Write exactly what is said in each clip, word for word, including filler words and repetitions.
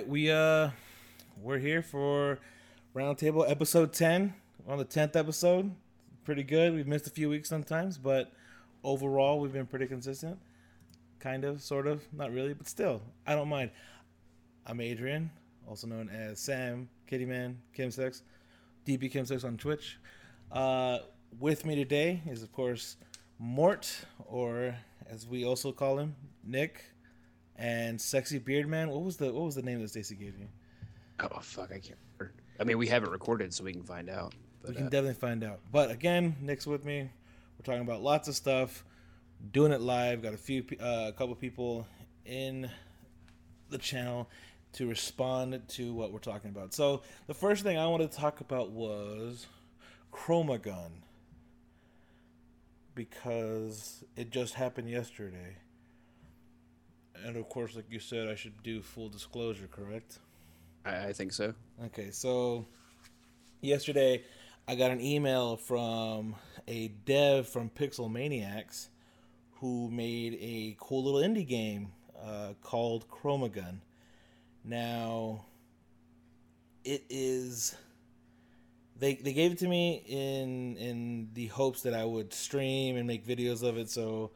right, we uh, we're here for Roundtable episode ten. We're on the tenth episode. Pretty good. We've missed a few weeks sometimes, but overall we've been pretty consistent. Kind of, sort of, not really, but still, I don't mind. I'm Adrian, also known as Sam, Kittyman, Kimsex, D B Kimsex on Twitch. Uh, with me today is, of course, Mort, or as we also call him, Nick, and Sexy Beard Man. What was the what was the name that Stacey gave you? Oh fuck, I can't remember. I mean, we haven't recorded, so we can find out. But, we can uh, definitely find out. But again, Nick's with me. We're talking about lots of stuff, doing it live. Got a few, uh, a couple people in the channel to respond to what we're talking about. So the first thing I wanted to talk about was Chromagun, because it just happened yesterday. And of course, like you said, I should do full disclosure, correct? I, I think so. Okay, so yesterday I got an email from a dev from Pixel Maniacs who made a cool little indie game uh, called Chromagun. Now, it is... They they gave it to me in in the hopes that I would stream and make videos of it, so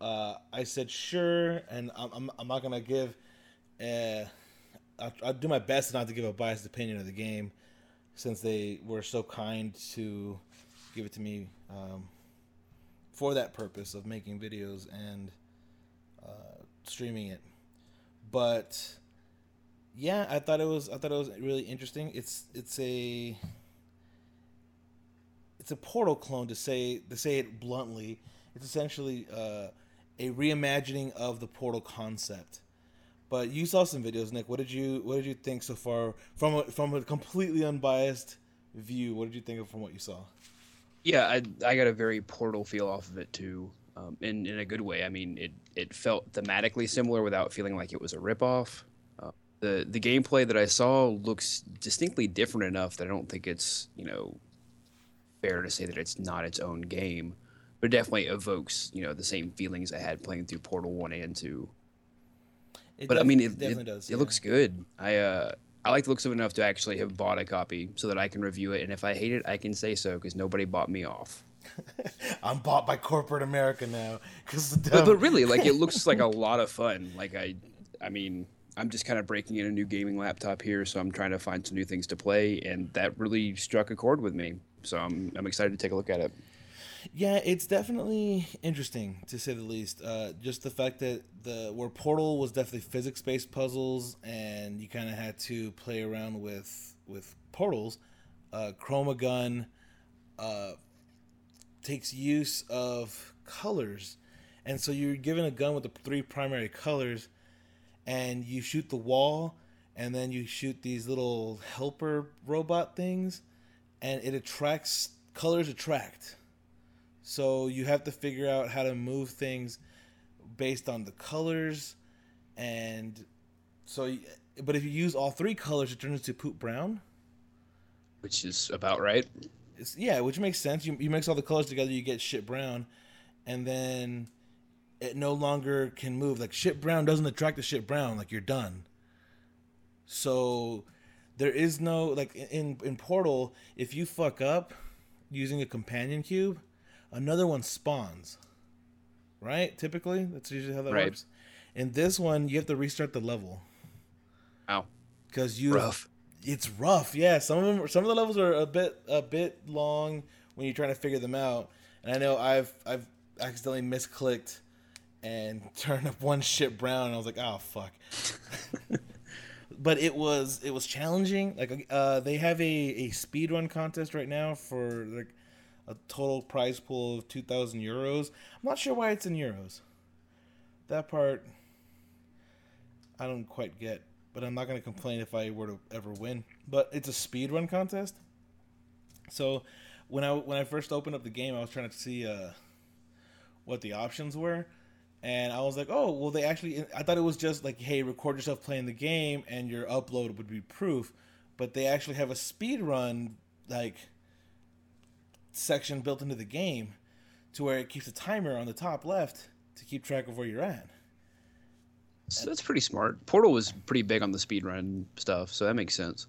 uh, I said sure, and I'm I'm, I'm not gonna give. Uh, I'll, I'll do my best not to give a biased opinion of the game, since they were so kind to give it to me um, for that purpose of making videos and uh, streaming it. But yeah, I thought it was I thought it was really interesting. It's it's a It's a Portal clone, to say to say it bluntly. It's essentially uh, a reimagining of the Portal concept. But you saw some videos, Nick. What did you What did you think so far from a, from a completely unbiased view? What did you think of from what you saw? Yeah, I I got a very Portal feel off of it too, um, in in a good way. I mean, it it felt thematically similar without feeling like it was a ripoff. Uh, the the gameplay that I saw looks distinctly different enough that I don't think it's, you know, fair to say that it's not its own game, but it definitely evokes, you know, the same feelings I had playing through Portal one and two. It but I mean, it, it, does, it yeah. looks good. I uh, I like the looks of it enough to actually have bought a copy so that I can review it, and if I hate it, I can say so because nobody bought me off. I'm bought by corporate America now. Cause but, but really, like, it looks like a lot of fun. Like I, I mean, I'm just kind of breaking in a new gaming laptop here, so I'm trying to find some new things to play, and that really struck a chord with me. So I'm I'm excited to take a look at it. Yeah, it's definitely interesting, to say the least. Uh, just the fact that the where Portal was definitely physics-based puzzles, and you kind of had to play around with with portals. Uh, Chromagun uh, takes use of colors, and so you're given a gun with the three primary colors, and you shoot the wall, and then you shoot these little helper robot things. And it attracts, colors attract. So you have to figure out how to move things based on the colors. And so, but if you use all three colors, it turns into poop brown. Which is about right. It's, yeah, which makes sense. You, you mix all the colors together, you get shit brown. And then it no longer can move. Like, shit brown doesn't attract the shit brown. Like, you're done. So... There is no, like, in, in Portal, if you fuck up using a companion cube, another one spawns, right? Typically, that's usually how that right. works. In this one, you have to restart the level. Ow. Because you... Rough. It's rough, yeah. Some of them, some of the levels are a bit a bit long when you're trying to figure them out. And I know I've I've accidentally misclicked and turned up one shit brown, and I was like, oh, fuck. But it was it was challenging. Like uh, they have a, a speedrun contest right now for like a total prize pool of two thousand euros. I'm not sure why it's in euros. That part I don't quite get, but I'm not gonna complain if I were to ever win. But it's a speedrun contest. So when I when I first opened up the game, I was trying to see uh, what the options were. And I was like, oh, well, they actually... I thought it was just like, hey, record yourself playing the game and your upload would be proof. But they actually have a speedrun, like, section built into the game to where it keeps a timer on the top left to keep track of where you're at. So that's pretty smart. Portal was pretty big on the speedrun stuff, so that makes sense.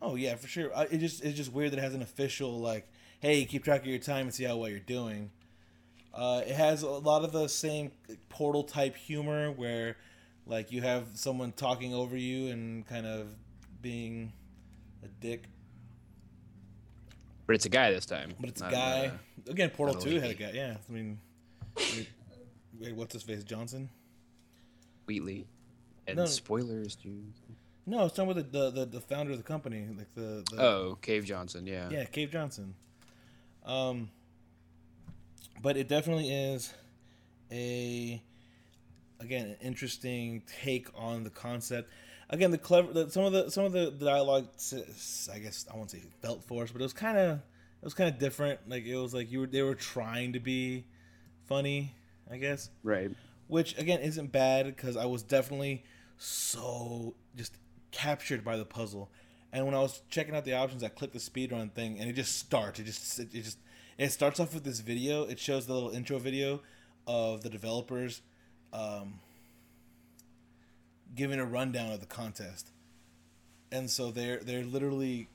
Oh yeah, for sure. It just it's just weird that it has an official like, hey, keep track of your time and see how well you're doing. Uh, it has a lot of the same Portal type humor where, like, you have someone talking over you and kind of being a dick. But it's a guy this time. But it's a guy. A, Again, Portal two had a guy. Yeah, I mean, wait, what's his face? Johnson? Wheatley. And no, spoilers, dude. No, it's talking about the, the, the founder of the company, like the, the. Oh, Cave Johnson. Yeah. Yeah, Cave Johnson. Um. But it definitely is a, again, an interesting take on the concept. Again, the clever the, some of the some of the, the dialogue, I guess I won't say felt forced, but it was kind of it was kind of different. Like it was like you were they were trying to be funny, I guess. Right. Which again isn't bad because I was definitely so just captured by the puzzle, and when I was checking out the options, I clicked the speedrun thing, and it just starts. It just it, it just It starts off with this video. It shows the little intro video of the developers um, giving a rundown of the contest. And so they're they're literally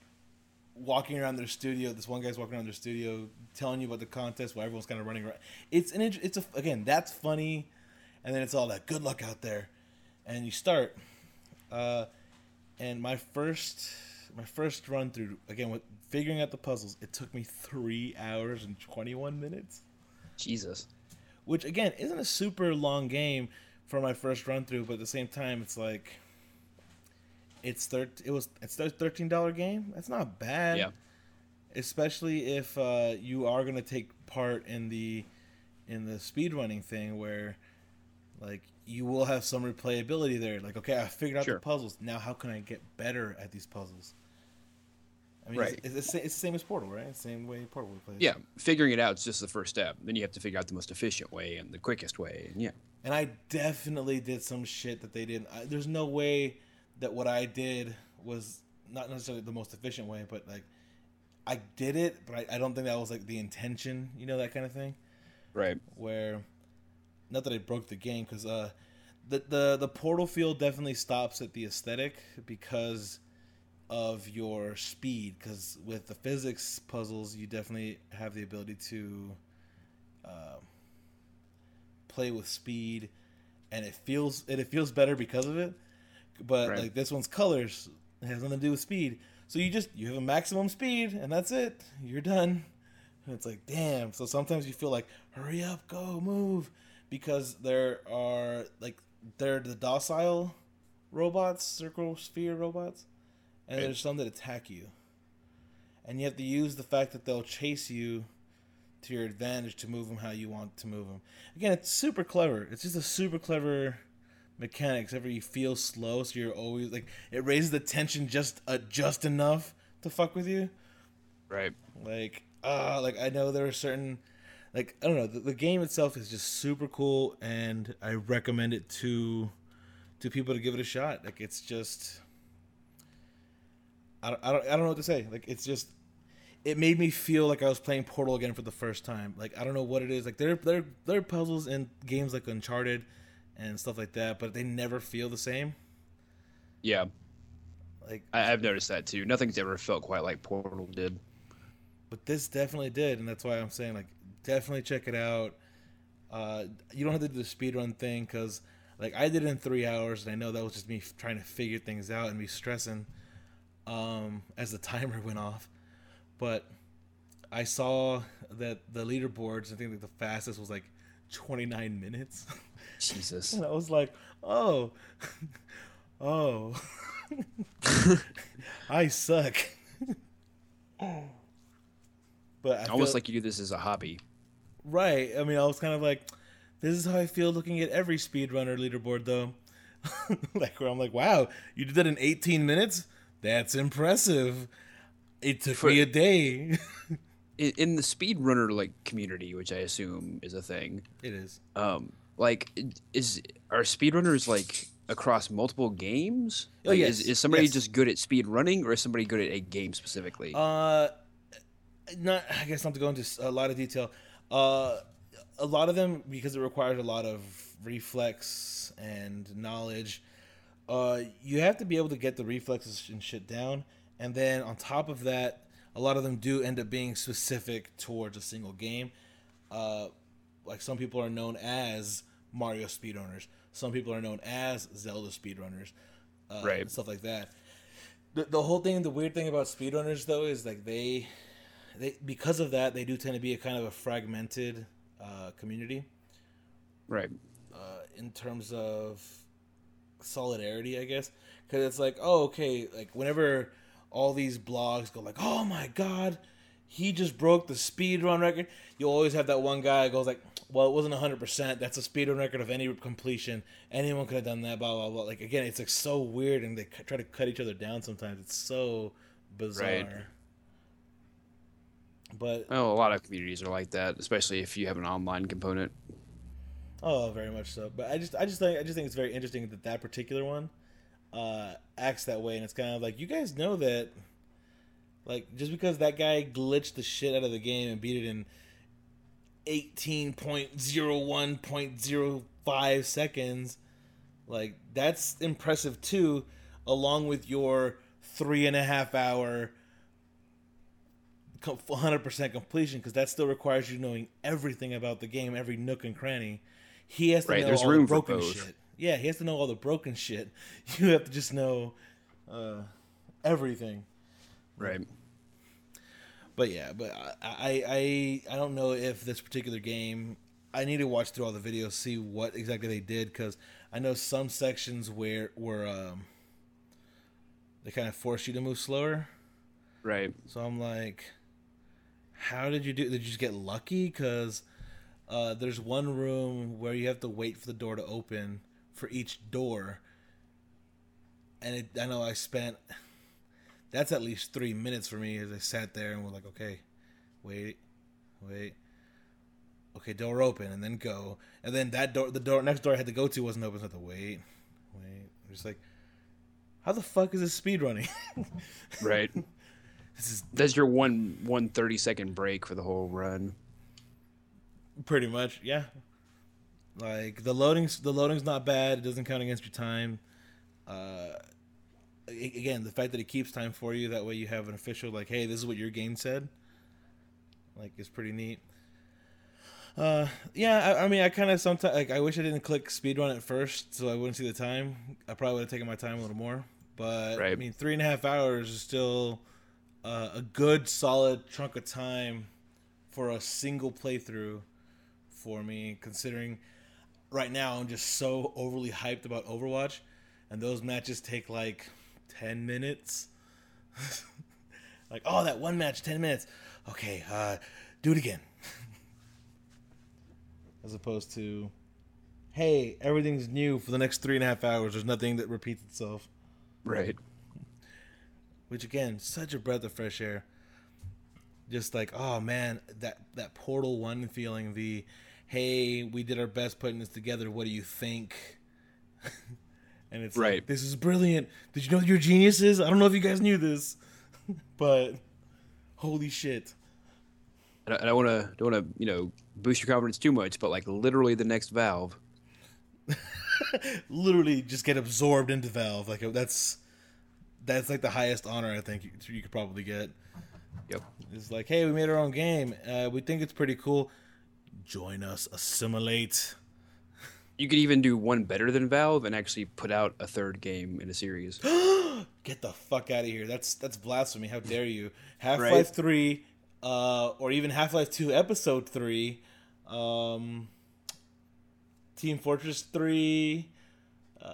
walking around their studio. This one guy's walking around their studio telling you about the contest while everyone's kind of running around. It's an it's a, again, that's funny. And then it's all that good luck out there. And you start. Uh, and my first my first run through, again, with figuring out the puzzles, it took me three hours and twenty-one minutes. Jesus. Which, again, isn't a super long game for my first run-through, but at the same time, it's like, it's thir- it was it's a thirteen dollars game? That's not bad. Yeah. Especially if uh, you are going to take part in the in the speedrunning thing where, like, you will have some replayability there. Like, okay, I figured out sure. the puzzles. Now how can I get better at these puzzles? I mean, right. It's, it's, it's the same as Portal, right? It's the same way Portal plays. Yeah, figuring it out is just the first step. Then you have to figure out the most efficient way and the quickest way, and yeah. And I definitely did some shit that they didn't. I, there's no way that what I did was not necessarily the most efficient way, but like I did it, but I, I don't think that was like the intention, you know, that kind of thing. Right. Where, not that I broke the game, because uh, the, the, the Portal feel definitely stops at the aesthetic because of your speed, because with the physics puzzles you definitely have the ability to uh, play with speed, and it feels it, it feels better because of it, but right. like this one's colors, it has nothing to do with speed, so you just you have a maximum speed and that's it, you're done, and it's like damn. So sometimes you feel like hurry up, go, move, because there are like they're the docile robots, circle sphere robots. And there's some that attack you. And you have to use the fact that they'll chase you to your advantage to move them how you want to move them. Again, it's super clever. It's just a super clever mechanic. Except you feel slow, so you're always like it raises the tension just uh, just enough to fuck with you. Right. Like ah, uh, like I know there are certain, like I don't know. The, the game itself is just super cool, and I recommend it to to people to give it a shot. Like it's just. I don't, I don't I don't know what to say. Like, it's just, it made me feel like I was playing Portal again for the first time. Like, I don't know what it is. Like, there, there, there are puzzles in games like Uncharted and stuff like that, but they never feel the same. Yeah. Like I, I've noticed that, too. Nothing's ever felt quite like Portal did. But this definitely did, and that's why I'm saying, like, definitely check it out. Uh, you don't have to do the speedrun thing, because, like, I did it in three hours, and I know that was just me trying to figure things out and me stressing. Um, as the timer went off, but I saw that the leaderboards, I think that the fastest was like twenty-nine minutes. Jesus. And I was like, oh, oh, I suck. But I almost feel, like you do this as a hobby. Right. I mean, I was kind of like, this is how I feel looking at every speedrunner leaderboard though. Like where I'm like, wow, you did that in eighteen minutes? That's impressive. It took For, me a day. In the speedrunner like community, which I assume is a thing. It is. Um, like, is are speedrunners like across multiple games? Oh, like, yes. Is, is somebody yes. just good at speedrunning, or is somebody good at a game specifically? Uh, not. I guess not to go into a lot of detail. Uh, a lot of them because it requires a lot of reflex and knowledge. Uh, you have to be able to get the reflexes and shit down. And then on top of that, a lot of them do end up being specific towards a single game. Uh, like some people are known as Mario speedrunners. Some people are known as Zelda speedrunners. Uh, right. And stuff like that. The, the whole thing, the weird thing about speedrunners, though, is like they, they because of that, they do tend to be a kind of a fragmented uh, community. Right. Uh, in terms of solidarity, I guess. Because it's like, oh, okay, like whenever all these blogs go like, oh my god, he just broke the speedrun record. You'll always have that one guy that goes like, well, it wasn't one hundred percent. That's a speedrun record of any completion. Anyone could have done that, blah, blah, blah. Like, again, it's like so weird, and they try to cut each other down sometimes. It's so bizarre. Right. But oh, a lot of communities are like that, especially if you have an online component. Oh, very much so. But I just, I just think, I just think it's very interesting that that particular one Uh, acts that way, and it's kind of like, you guys know that, like, just because that guy glitched the shit out of the game and beat it in eighteen point oh one point oh five seconds, like, that's impressive too, along with your three and a half hour one hundred percent completion, because that still requires you knowing everything about the game, every nook and cranny. He has to right, know there's all room the broken for shit. Yeah, he has to know all the broken shit. You have to just know uh, everything. Right. But yeah, but I, I I don't know if this particular game... I need to watch through all the videos, see what exactly they did, because I know some sections where were um, they kind of force you to move slower. Right. So I'm like, how did you do... Did you just get lucky? Because uh, there's one room where you have to wait for the door to open... for each door, and it, I know I spent, that's at least three minutes for me as I sat there and was like, okay, wait, wait, okay, door open, and then go, and then that door, the door next door I had to go to wasn't open, so I had to wait, wait, I'm just like, how the fuck is this speedrunning? Right. This is that's your one one thirty second break for the whole run. Pretty much, yeah. Like, the loading's, the loading's not bad. It doesn't count against your time. Uh, again, the fact that it keeps time for you, that way you have an official, like, hey, this is what your game said, like, is pretty neat. Uh, yeah, I, I mean, I kind of sometimes, like, I wish I didn't click speedrun at first so I wouldn't see the time. I probably would have taken my time a little more. But, right. I mean, three and a half hours is still uh, a good, solid chunk of time for a single playthrough for me, considering... Right now, I'm just so overly hyped about Overwatch, and those matches take like ten minutes. Like, oh, that one match, ten minutes. Okay, uh, do it again. As opposed to, hey, everything's new for the next three and a half hours. There's nothing that repeats itself. Right. Which again, such a breath of fresh air. Just like, oh man, that that Portal one feeling. The hey, we did our best putting this together. What do you think? And it's right. Like, this is brilliant. Did you know you're geniuses? I don't know if you guys knew this, but holy shit. And I don't want to, don't want to, you know, boost your confidence too much, but like literally the next Valve. Literally just get absorbed into Valve. Like that's, that's like the highest honor I think you, you could probably get. Yep. It's like, hey, we made our own game. Uh, we think it's pretty cool. Join us, assimilate. You could even do one better than Valve and actually put out a third game in a series. Get the fuck out of here. That's that's blasphemy. How dare you? Half-Life right? three uh, or even Half-Life two Episode three, um, Team Fortress three. Uh,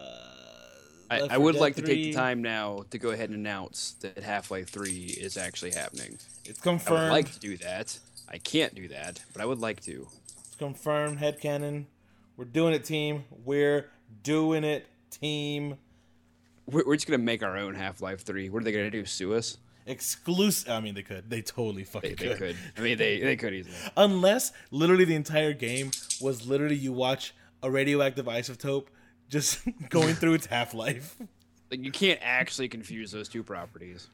I, I would Dead like three. To take the time now to go ahead and announce that Half-Life three is actually happening. It's confirmed. I would like to do that. I can't do that, but I would like to. Confirmed, headcanon. We're doing it, team. We're doing it, team. We're, we're just going to make our own Half-Life three. What are they going to do, sue us? Exclusive. I mean, they could. They totally fucking they, they could. could. I mean, they, they could easily. Unless literally the entire game was literally you watch a radioactive isotope just going through its half-life. Like, you can't actually confuse those two properties.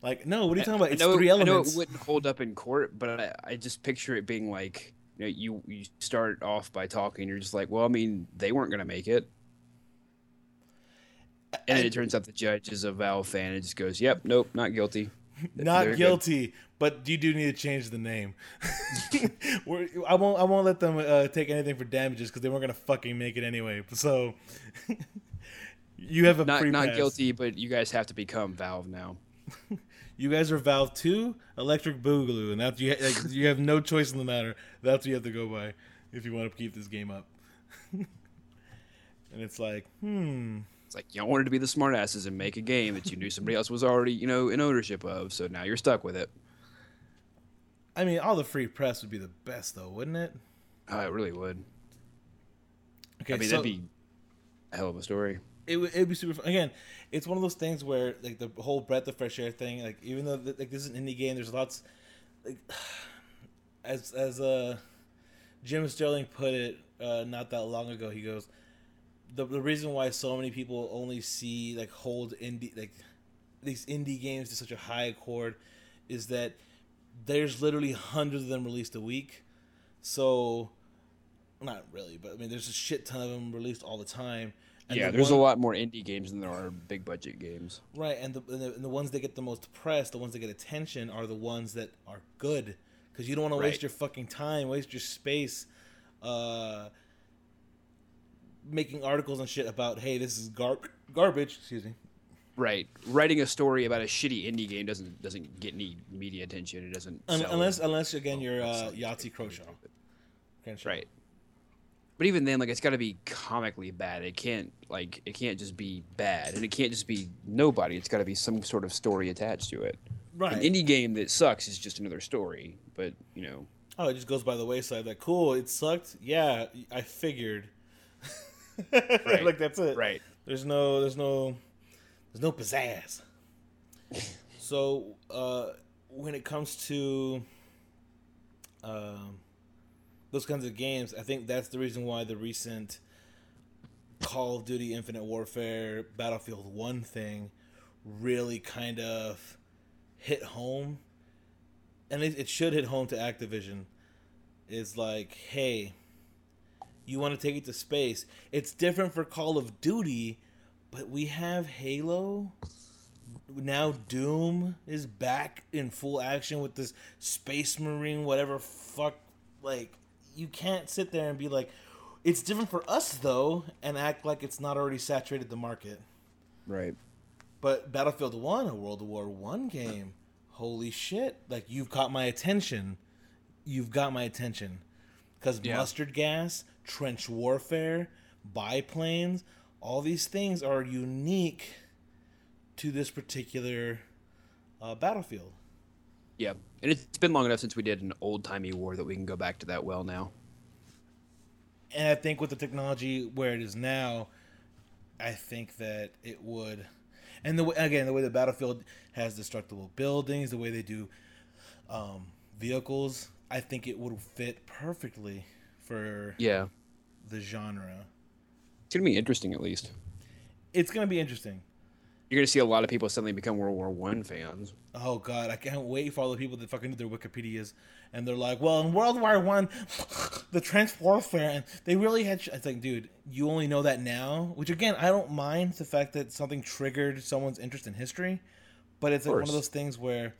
Like, no, what are you talking about? It's three it, elements. I know it wouldn't hold up in court, but I, I just picture it being like you know, you, you start off by talking, you're just like, well, I mean, they weren't going to make it. And I, it turns out the judge is a Valve fan and just goes, yep, nope, not guilty. Not They're guilty, good. But you do need to change the name. We're, I won't I won't let them uh, take anything for damages because they weren't going to fucking make it anyway. So you have a not, free not pass. Guilty, but you guys have to become Valve now. You guys are Valve two, Electric Boogaloo, and that you ha- like, you have no choice in the matter. That's what you have to go by if you want to keep this game up. And it's like, hmm. It's like, y'all wanted to be the smartasses and make a game that you knew somebody else was already, you know, in ownership of, so now you're stuck with it. I mean, all the free press would be the best, though, wouldn't it? Oh, it really would. Okay, I mean, so that'd be a hell of a story. It would it'd be super fun. Again, it's one of those things where, like, the whole breath of fresh air thing, like, even though, like, this is an indie game, there's lots, like, as, as uh, Jim Sterling put it uh, not that long ago, he goes, The the reason why so many people only see like hold indie like these indie games to such a high accord is that there's literally hundreds of them released a week. So not really, but I mean there's a shit ton of them released all the time. And yeah, the there's one, a lot more indie games than there are big budget games. Right, and the, and the and the ones that get the most press, the ones that get attention, are the ones that are good because you don't want right. to waste your fucking time, waste your space. Uh, making articles and shit about, hey, this is gar- garbage, excuse me. Right. Writing a story about a shitty indie game doesn't doesn't get any media attention. It doesn't Un- Unless, it. unless again, oh, you're uh, Yahtzee Croshaw. Right. But even then, like, it's got to be comically bad. It can't, like, it can't just be bad. And it can't just be nobody. It's got to be some sort of story attached to it. Right. An indie game that sucks is just another story. But, you know. Oh, it just goes by the wayside. Like, cool, it sucked? Yeah, I figured. Right. Like that's it. Right. There's no there's no there's no pizzazz. So uh, when it comes to um, those kinds of games, I think that's the reason why the recent Call of Duty Infinite Warfare Battlefield one thing really kind of hit home. And it, it should hit home to Activision. It's like, hey, you want to take it to space. It's different for Call of Duty, but we have Halo. Now Doom is back in full action with this Space Marine, whatever fuck. Like, you can't sit there and be like, it's different for us, though, and act like it's not already saturated the market. Right. But Battlefield one, a World War One game, holy shit. Like, you've caught my attention. You've got my attention. Because yeah. mustard gas, trench warfare, biplanes, all these things are unique to this particular uh, battlefield. Yeah, and it's been long enough since we did an old-timey war that we can go back to that well now. And I think with the technology where it is now, I think that it would... And the way, again, the way the battlefield has destructible buildings, the way they do um, vehicles, I think it would fit perfectly for yeah. the genre. It's going to be interesting, at least. It's going to be interesting. You're going to see a lot of people suddenly become World War One fans. Oh, God. I can't wait for all the people that fucking do their Wikipedias. And they're like, well, in World War One, the trench warfare, and they really had... Sh-. It's like, dude, you only know that now? Which, again, I don't mind the fact that something triggered someone's interest in history. But it's like one of those things where...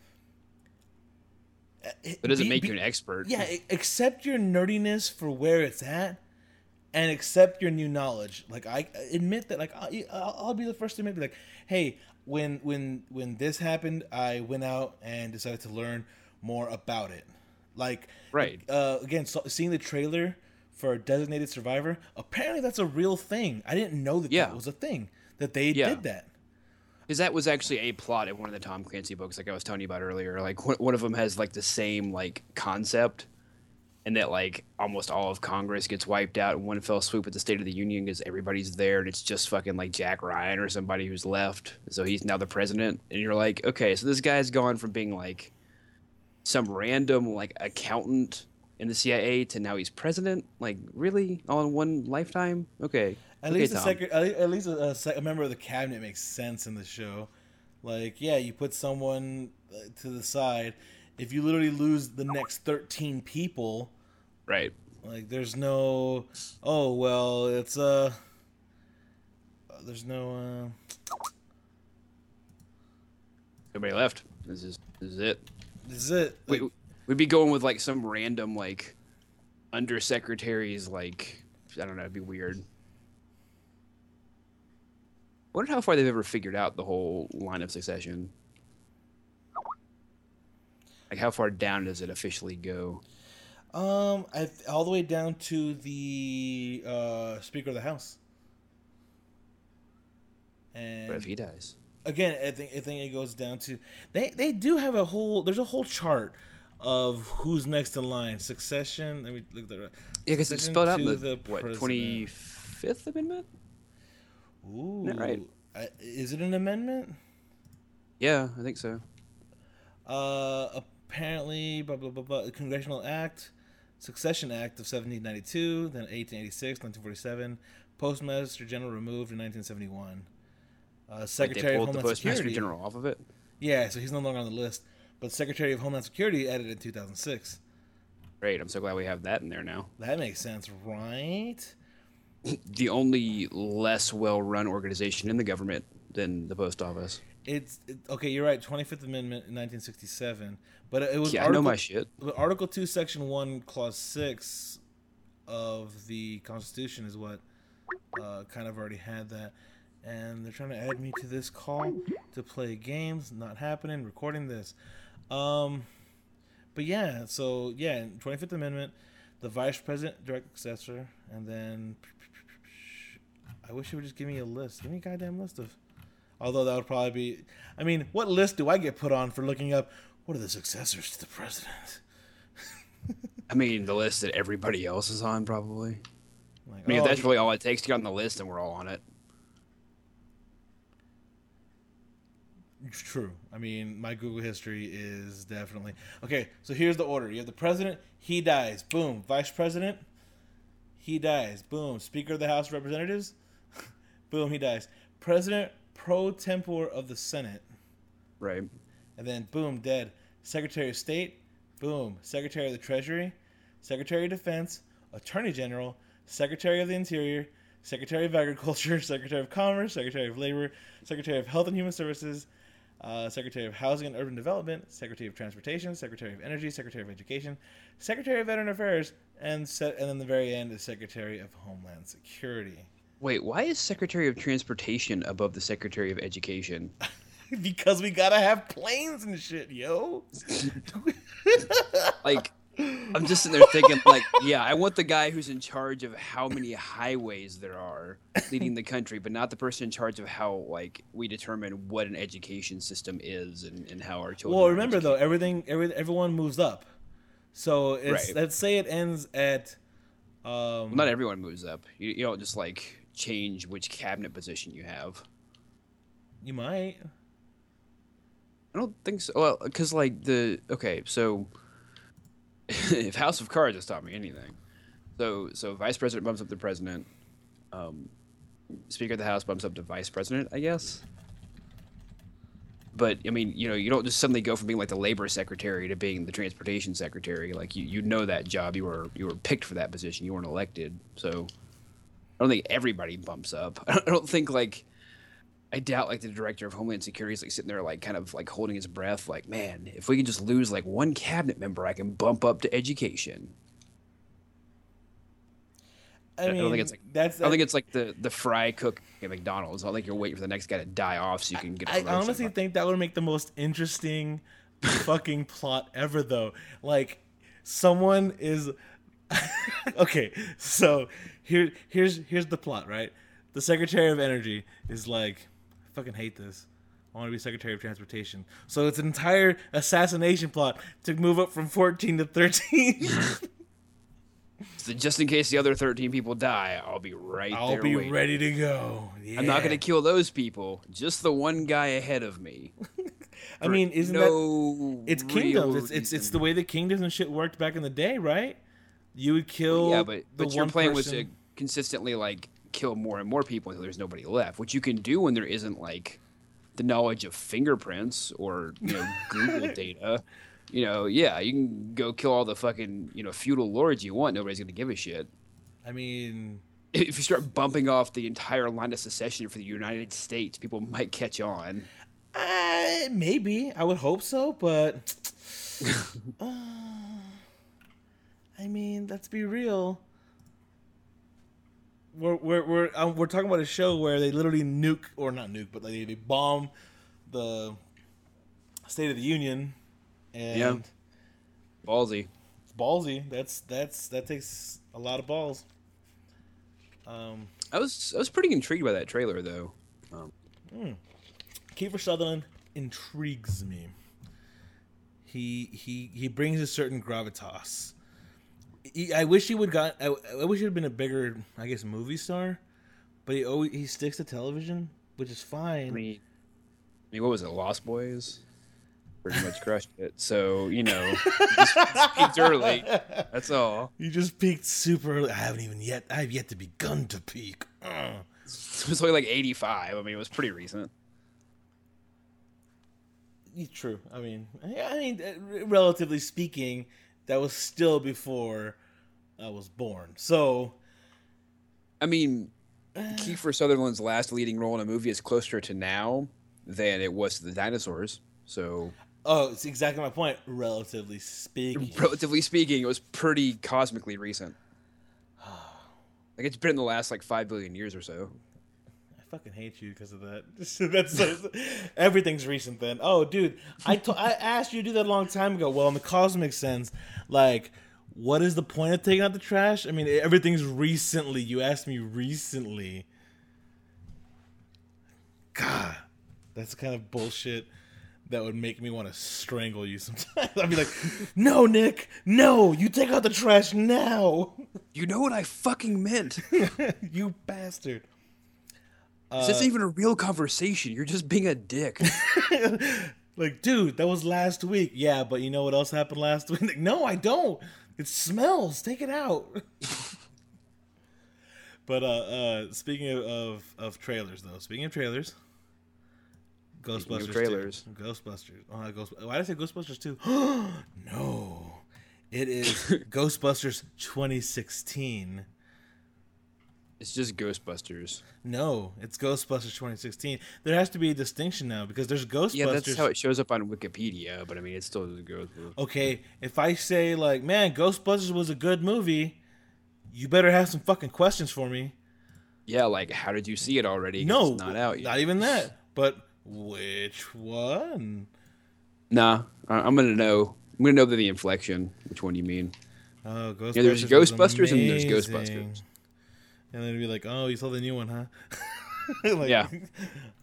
It doesn't be, make you an expert. Yeah, accept your nerdiness for where it's at, and accept your new knowledge. Like I admit that. Like I, I'll, I'll be the first to admit, be like, hey, when when when this happened, I went out and decided to learn more about it. Like, right. Uh, again, so, seeing the trailer for Designated Survivor. Apparently, that's a real thing. I didn't know that yeah. that was a thing that they yeah. did that. Because that was actually a plot in one of the Tom Clancy books, like I was telling you about earlier. Like one of them has like the same like concept, and that like almost all of Congress gets wiped out in one fell swoop at the State of the Union because everybody's there, and it's just fucking like Jack Ryan or somebody who's left, so he's now the president. And you're like, okay, so this guy's gone from being like some random like accountant in the C I A to now he's president. Like really, all in one lifetime? Okay. At, okay, least a secret, at least a, a, sec, a member of the cabinet makes sense in the show. Like, yeah, you put someone to the side. If you literally lose the next thirteen people, Right. Like, there's no, oh, well, it's, uh, there's no, uh. Nobody left. This is, this is it. This is it. We, we'd be going with, like, some random, like, undersecretaries, like, I don't know, it'd be weird. I wonder how far they've ever figured out the whole line of succession. Like, how far down does it officially go? Um, I all the way down to the uh, Speaker of the House. And what if he dies? Again, I think I think it goes down to they they do have a whole there's a whole chart of who's next in line. Succession. Let me look at that. Yeah, because it's spelled out in the, the what twenty-fifth Amendment. Ooh, isn't that right? Uh, is it an amendment? Yeah, I think so. Uh, apparently, blah, blah, blah, blah, Congressional Act, Succession Act of seventeen ninety-two, then eighteen eighty-six, nineteen forty-seven, Postmaster General removed in nineteen seventy-one. Uh, Secretary like of Homeland the Security. Postmaster General off of it? Yeah, so he's no longer on the list. But Secretary of Homeland Security added in two thousand six. Great, I'm so glad we have that in there now. That makes sense, right? The only less well-run organization in the government than the post office. It's it, okay. You're right. twenty-fifth Amendment, in nineteen sixty-seven. But it was yeah, Article, I know my shit. But Article Two, Section One, Clause Six of the Constitution is what uh, kind of already had that. And they're trying to add me to this call to play games. Not happening. Recording this. Um, but yeah. So yeah, twenty-fifth Amendment. The vice president, direct successor, and then I wish you would just give me a list. Give me a goddamn list of. Although that would probably be. I mean, what list do I get put on for looking up what are the successors to the president? I mean, the list that everybody else is on, probably. Like, I mean, oh, if that's really all it takes to get on the list, and we're all on it. True. I mean, my Google history is definitely. Okay, so here's the order. You have the president, he dies. Boom. Vice president, he dies. Boom. Speaker of the House of Representatives, boom, he dies. President pro tempore of the Senate. Right. And then, boom, dead. Secretary of State, boom. Secretary of the Treasury, Secretary of Defense, Attorney General, Secretary of the Interior, Secretary of Agriculture, Secretary of Commerce, Secretary of Labor, Secretary of Health and Human Services, Uh, Secretary of Housing and Urban Development, Secretary of Transportation, Secretary of Energy, Secretary of Education, Secretary of Veteran Affairs, and se- and then the very end is Secretary of Homeland Security. Wait, why is Secretary of Transportation above the Secretary of Education? Because we gotta have planes and shit, yo. Like, I'm just sitting there thinking, like, yeah, I want the guy who's in charge of how many highways there are leading the country, but not the person in charge of how, like, we determine what an education system is and, and how our children. Well, remember though, everything, every, everyone moves up. So it's, right. Let's say it ends at. Um, well, not everyone moves up. You, you don't just like change which cabinet position you have. You might. I don't think so. Well, because like the okay, so. If House of Cards has taught me anything, so so Vice President bumps up to President, um, Speaker of the House bumps up to Vice President, I guess. But I mean, you know, you don't just suddenly go from being like the Labor Secretary to being the Transportation Secretary. Like you, you know that job. You were you were picked for that position. You weren't elected. So I don't think everybody bumps up. I don't think like. I doubt like the director of Homeland Security is like sitting there like kind of like holding his breath like, man, if we can just lose like one cabinet member, I can bump up to education. I, I mean, don't think it's like that's, I don't I, think it's like the, the fry cook at McDonald's. I don't think you're waiting for the next guy to die off so you can get. I, I honestly somewhere. think that would make the most interesting fucking plot ever, though. Like someone is okay. So here here's here's the plot, right? The Secretary of Energy is like. I fucking hate this. I want to be Secretary of Transportation. So it's an entire assassination plot to move up from fourteen to thirteen. So just in case the other thirteen people die, I'll be right I'll there. I'll be waiting. Ready to go. Yeah. I'm not going to kill those people. Just the one guy ahead of me. I mean, isn't no that it's kingdoms? It's it's it's the way the kingdoms and shit worked back in the day, right? You would kill. Yeah, but the but your plan person. Was to consistently like. Kill more and more people until there's nobody left, which you can do when there isn't like the knowledge of fingerprints or you know Google data you know, yeah, you can go kill all the fucking, you know, feudal lords you want. Nobody's going to give a shit. I mean... If you start bumping off the entire line of succession for the United States, people might catch on. Uh, maybe. I would hope so, but... uh, I mean, let's be real. We're we're we're um, we're talking about a show where they literally nuke, or not nuke, but they they bomb the State of the Union, and yeah. ballsy, ballsy. That's that's that takes a lot of balls. Um, I was I was pretty intrigued by that trailer though. Um, mm. Kiefer Sutherland intrigues me. He he he brings a certain gravitas. He, I wish he would got. I, I wish he had been a bigger, I guess, movie star, but he always he sticks to television, which is fine. I mean, I mean what was it, Lost Boys? Pretty much crushed it. So you know, just, just peaked early. That's all. You just peaked super early. I haven't even yet. I have yet to begun to peak. Ugh. It was only like eighty-five. I mean, it was pretty recent. True. I mean, I mean, relatively speaking. That was still before I was born. So, I mean, uh, Kiefer Sutherland's last leading role in a movie is closer to now than it was to the dinosaurs. So, oh, it's exactly my point. Relatively speaking, relatively speaking, it was pretty cosmically recent. Like it's been in the last like five billion years or so. I fucking hate you because of that. That's so, everything's recent then. Oh, dude, I to, I asked you to do that a long time ago. Well, in the cosmic sense, like, what is the point of taking out the trash? I mean, everything's recently. You asked me recently. God, that's the kind of bullshit that would make me want to strangle you sometimes. I'd be like, no, Nick, no, you take out the trash now. You know what I fucking meant. You bastard. Uh, this isn't even a real conversation. You're just being a dick. Like, dude, that was last week. Yeah, but you know what else happened last week? Like, no, I don't. It smells. Take it out. But uh, uh, speaking of, of, of trailers, though. Speaking of trailers. Ghostbusters speaking trailers. two. Ghostbusters. Oh, Ghostbusters. Why did I say Ghostbusters two? No. It is Ghostbusters twenty sixteen. It's just Ghostbusters. No, it's Ghostbusters twenty sixteen. There has to be a distinction now because there's Ghostbusters. Yeah, that's how it shows up on Wikipedia, but I mean, it's still Ghostbusters. Okay, if I say, like, man, Ghostbusters was a good movie, you better have some fucking questions for me. Yeah, like, how did you see it already? No, it's not out yet. Not even that, but which one? Nah, I'm going to know. I'm going to know by the inflection. Which one do you mean? Oh, Ghostbusters. Yeah, there's Ghostbusters and there's Ghostbusters. And then it'd be like, oh, you saw the new one, huh? Like, yeah.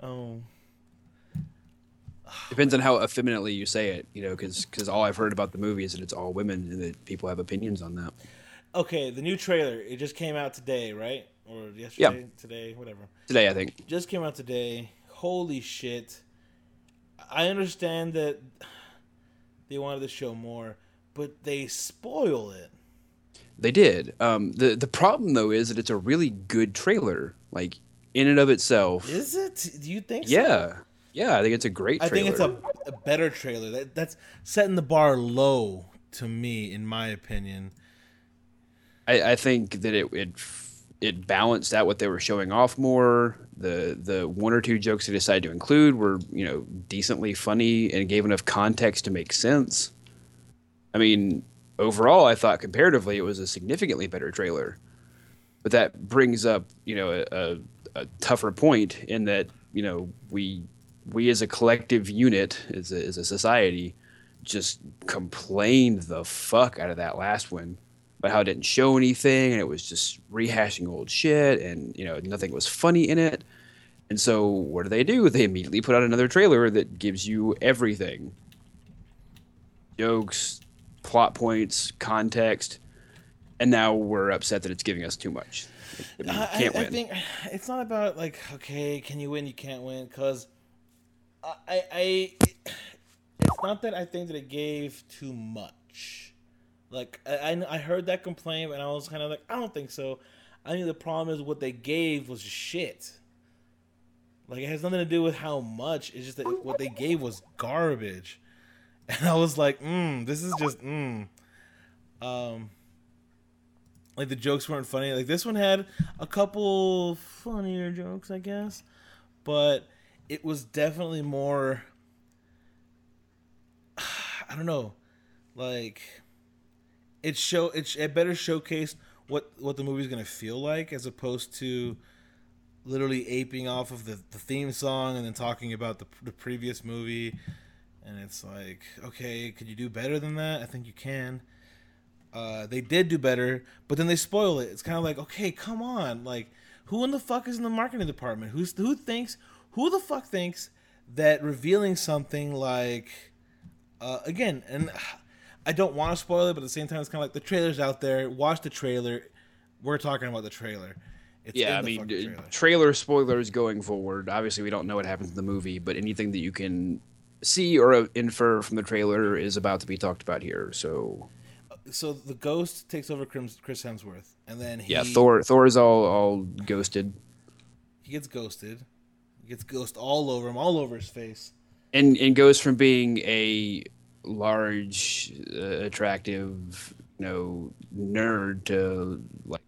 Oh. Depends on how effeminately you say it, you know, because because all I've heard about the movie is that it's all women and that people have opinions on that. Okay, the new trailer, it just came out today, right? Or yesterday, yeah. Today, whatever. Today, I think. Just came out today. Holy shit. I understand that they wanted to show more, but they spoil it. They did. Um, the the problem though is that it's a really good trailer, like in and of itself. Is it? Do you think? Yeah, so? yeah. I think it's a great trailer. I think it's a, a better trailer. That that's setting the bar low to me, in my opinion. I, I think that it it it balanced out what they were showing off more. The the one or two jokes they decided to include were, you know, decently funny and gave enough context to make sense. I mean. Overall, I thought comparatively it was a significantly better trailer. But that brings up, you know, a, a, a tougher point in that, you know, we we as a collective unit, as a, as a society, just complained the fuck out of that last one about how it didn't show anything and it was just rehashing old shit and, you know, nothing was funny in it. And so what do they do? They immediately put out another trailer that gives you everything. Jokes, plot points, context, and now we're upset that it's giving us too much. I mean, you can't I, win. I think it's not about like, okay, can you win? You can't win because I, I, I, it's not that I think that it gave too much. Like I, I heard that complaint and I was kind of like, I don't think so. I think the problem is what they gave was shit. Like it has nothing to do with how much. It's just that what they gave was garbage. And I was like, mm, this is just, mm. Um, like, the jokes weren't funny. Like, this one had a couple funnier jokes, I guess. But it was definitely more, I don't know, like, it show it, it better showcased what, what the movie's going to feel like, as opposed to literally aping off of the, the theme song and then talking about the, the previous movie. And it's like, okay, could you do better than that? I think you can. Uh, they did do better, but then they spoil it. It's kind of like, okay, come on. Like, who in the fuck is in the marketing department? Who's who thinks, who the fuck thinks that revealing something like, uh, again, and I don't want to spoil it, but at the same time, it's kind of like the trailer's out there. Watch the trailer. We're talking about the trailer. It's yeah, I mean, trailer. trailer spoilers going forward. Obviously, we don't know what happens in the movie, but anything that you can see or infer from the trailer is about to be talked about here. So, so the ghost takes over Chris Hemsworth, and then he, yeah, Thor. Thor is all all ghosted. He gets ghosted. He gets ghost all over him, all over his face, and and goes from being a large, uh, attractive, you know, nerd to like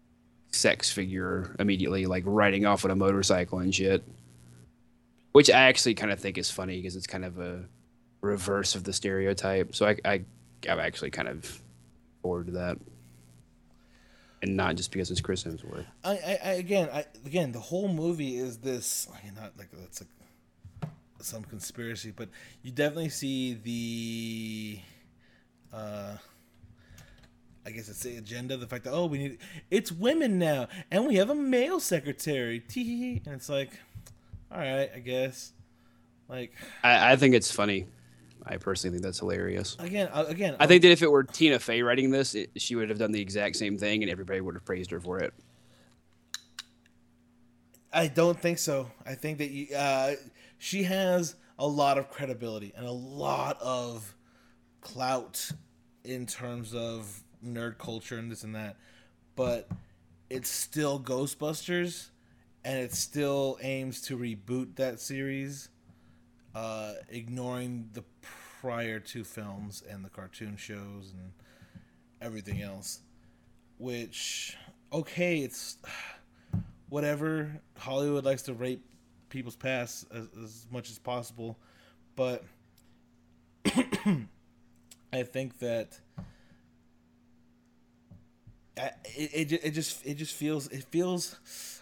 sex figure immediately, like riding off on a motorcycle and shit. Which I actually kind of think is funny because it's kind of a reverse of the stereotype. So I, I, I'm actually kind of forward to that, and not just because it's Chris Hemsworth. I, I, I again, I again, the whole movie is this. I mean, not like that's like some conspiracy, but you definitely see the, uh, I guess it's the agenda. The fact that oh, we need it's women now, and we have a male secretary. Tee, and it's like. All right, I guess. Like, I, I think it's funny. I personally think that's hilarious. Again, uh, again, I think that if it were Tina Fey writing this, it, she would have done the exact same thing, and everybody would have praised her for it. I don't think so. I think that you, uh, she has a lot of credibility and a lot of clout in terms of nerd culture and this and that, but it's still Ghostbusters. And it still aims to reboot that series, uh, ignoring the prior two films and the cartoon shows and everything else. Which, okay, it's whatever. Hollywood likes to rape people's past as, as much as possible. But I think that I, it, it, it just it just feels... It feels...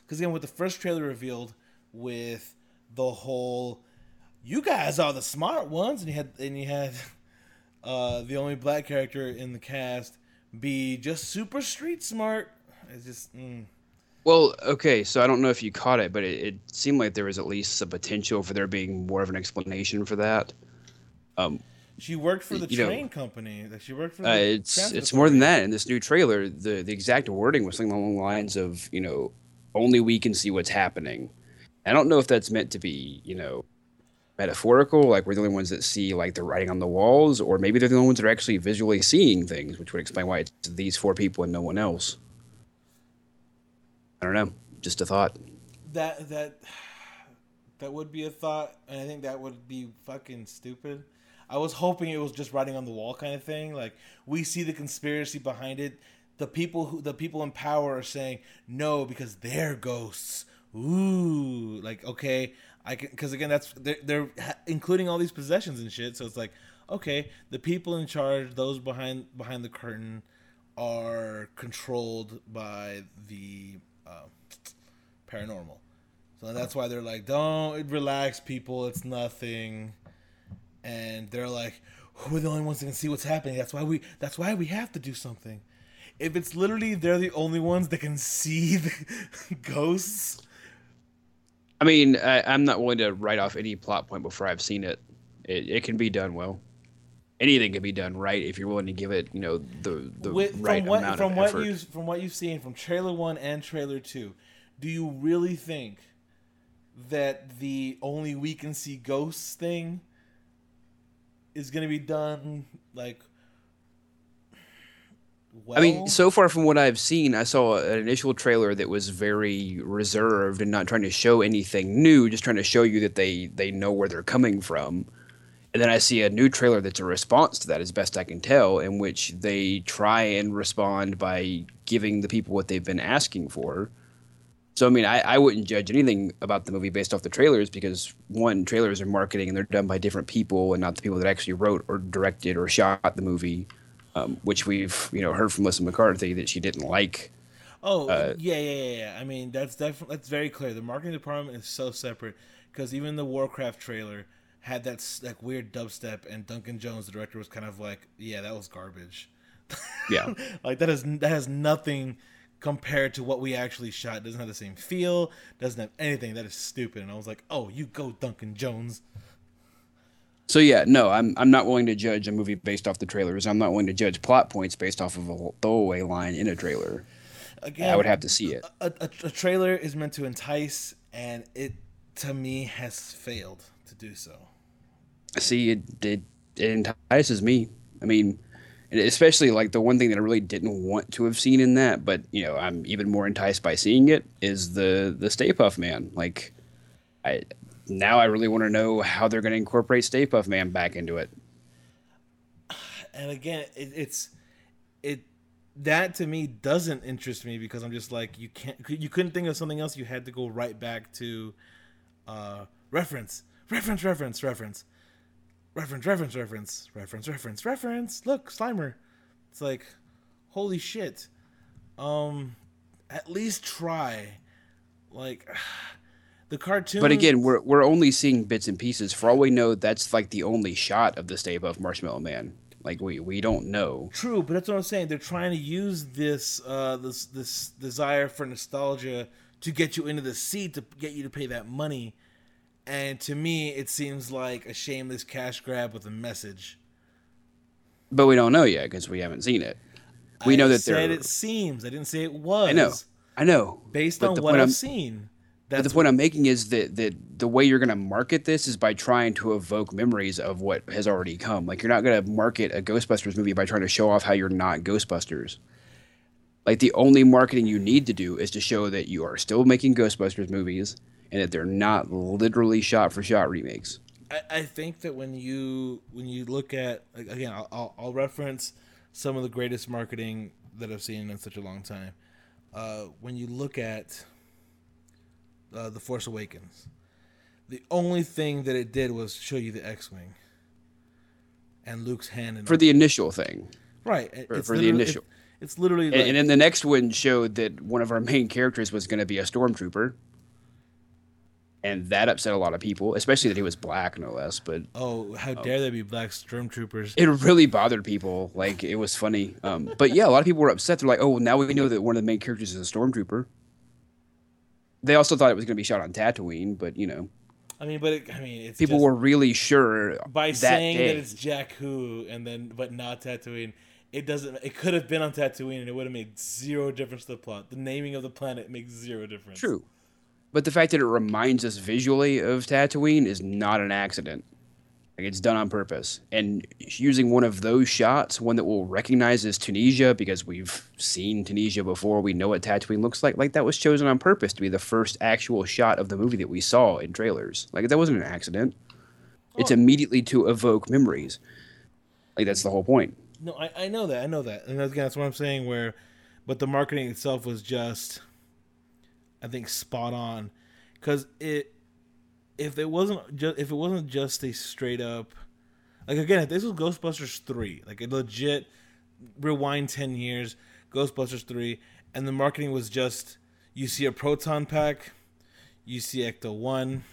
Because, again, with the first trailer revealed with the whole, you guys are the smart ones, and you had and you had uh, the only black character in the cast be just super street smart. It's just, mm. Well, okay, so I don't know if you caught it, but it, it seemed like there was at least a potential for there being more of an explanation for that. Um, she worked for the train know, company. That she worked for. The uh, it's it's more than that. In this new trailer, the, the exact wording was something along the lines of, you know, only we can see what's happening. I don't know if that's meant to be, you know, metaphorical, like we're the only ones that see like the writing on the walls, or maybe they're the only ones that are actually visually seeing things, which would explain why it's these four people and no one else. I don't know. Just a thought. That that that would be a thought, and I think that would be fucking stupid. I was hoping it was just writing on the wall kind of thing. Like, we see the conspiracy behind it. The people who the people in power are saying no because they're ghosts. Ooh, like, okay, I can, because again, that's they're, they're including all these possessions and shit. So it's like, okay, the people in charge, those behind behind the curtain, are controlled by the uh, paranormal. So that's why they're like, don't relax, people. It's nothing, and they're like, we're the only ones that can see what's happening. That's why we. That's why we have to do something. If it's literally they're the only ones that can see the ghosts. I mean, I, I'm not willing to write off any plot point before I've seen it. It, it can be done well. Anything can be done right if you're willing to give it, you know, the, the With, right what, amount of what effort. You, from what you've seen from Trailer one and Trailer two, do you really think that the only we can see ghosts thing is going to be done, like... Well, I mean, so far from what I've seen, I saw an initial trailer that was very reserved and not trying to show anything new, just trying to show you that they, they know where they're coming from. And then I see a new trailer that's a response to that, as best I can tell, in which they try and respond by giving the people what they've been asking for. So, I mean, I, I wouldn't judge anything about the movie based off the trailers because, one, trailers are marketing and they're done by different people and not the people that actually wrote or directed or shot the movie, um, which we've, you know, heard from Melissa McCarthy that she didn't like. Oh, uh, yeah, yeah, yeah, yeah. I mean, that's, def- that's very clear. The marketing department is so separate because even the Warcraft trailer – had that like weird dubstep, and Duncan Jones, the director, was kind of like, "Yeah, that was garbage." Yeah, like that is that has nothing compared to what we actually shot. It doesn't have the same feel. Doesn't have anything. That is stupid. And I was like, "Oh, you go, Duncan Jones." So yeah, no, I'm I'm not willing to judge a movie based off the trailers. I'm not willing to judge plot points based off of a throwaway line in a trailer. Again, I would have to see it. A, a, a trailer is meant to entice, and it to me has failed to do so. See, it, it it entices me. I mean, especially like the one thing that I really didn't want to have seen in that, but you know, I'm even more enticed by seeing it is the the Stay Puft Man. Like, I now I really want to know how they're going to incorporate Stay Puft Man back into it. And again, it, it's it that to me doesn't interest me because I'm just like you can't you couldn't think of something else. You had to go right back to uh, reference, reference, reference, reference. Reference, reference, reference, reference, reference, reference. Look, Slimer. It's like, holy shit. Um, at least try. Like, the cartoon. But again, we're we're only seeing bits and pieces. For all we know, that's like the only shot of the Stay Puft Marshmallow Man. Like, we we don't know. True, but that's what I'm saying. They're trying to use this uh this this desire for nostalgia to get you into the seat, to get you to pay that money. And to me, it seems like a shameless cash grab with a message. But we don't know yet because we haven't seen it. We I know that said it seems. I didn't say it was. I know. I know. Based but on what I've I'm, seen. That's but the point I'm making is that, that the way you're going to market this is by trying to evoke memories of what has already come. Like, you're not going to market a Ghostbusters movie by trying to show off how you're not Ghostbusters. Like, the only marketing you need to do is to show that you are still making Ghostbusters movies. And that they're not literally shot-for-shot remakes. I, I think that when you when you look at like, again, I'll, I'll, I'll reference some of the greatest marketing that I've seen in such a long time. Uh, when you look at uh, The Force Awakens, the only thing that it did was show you the X-Wing and Luke's hand in for the initial thing, right? It, for, for the initial, it, it's literally. Like, and then the next one showed that one of our main characters was going to be a stormtrooper. And that upset a lot of people, especially that he was black, no less. But oh, how um, dare they be black stormtroopers? It really bothered people. Like, it was funny. Um, but yeah, a lot of people were upset. They're like, "Oh, well, now we know that one of the main characters is a stormtrooper." They also thought it was going to be shot on Tatooine, but you know, I mean, but it, I mean, it's people just, were really sure by that saying day. That it's Jakku and then but not Tatooine. It doesn't. It could have been on Tatooine, and it would have made zero difference to the plot. The naming of the planet makes zero difference. True. But the fact that it reminds us visually of Tatooine is not an accident. Like, it's done on purpose. And using one of those shots, one that we'll recognize as Tunisia, because we've seen Tunisia before, we know what Tatooine looks like, like that was chosen on purpose to be the first actual shot of the movie that we saw in trailers. Like, that wasn't an accident. Oh. It's immediately to evoke memories. Like, that's the whole point. No, I, I know that. I know that. And that's, that's what I'm saying where, but the marketing itself was just... I think spot on, because it if it wasn't just if it wasn't just a straight up like again if this was Ghostbusters three, like a legit rewind ten years Ghostbusters three, and the marketing was just you see a proton pack, you see Ecto one,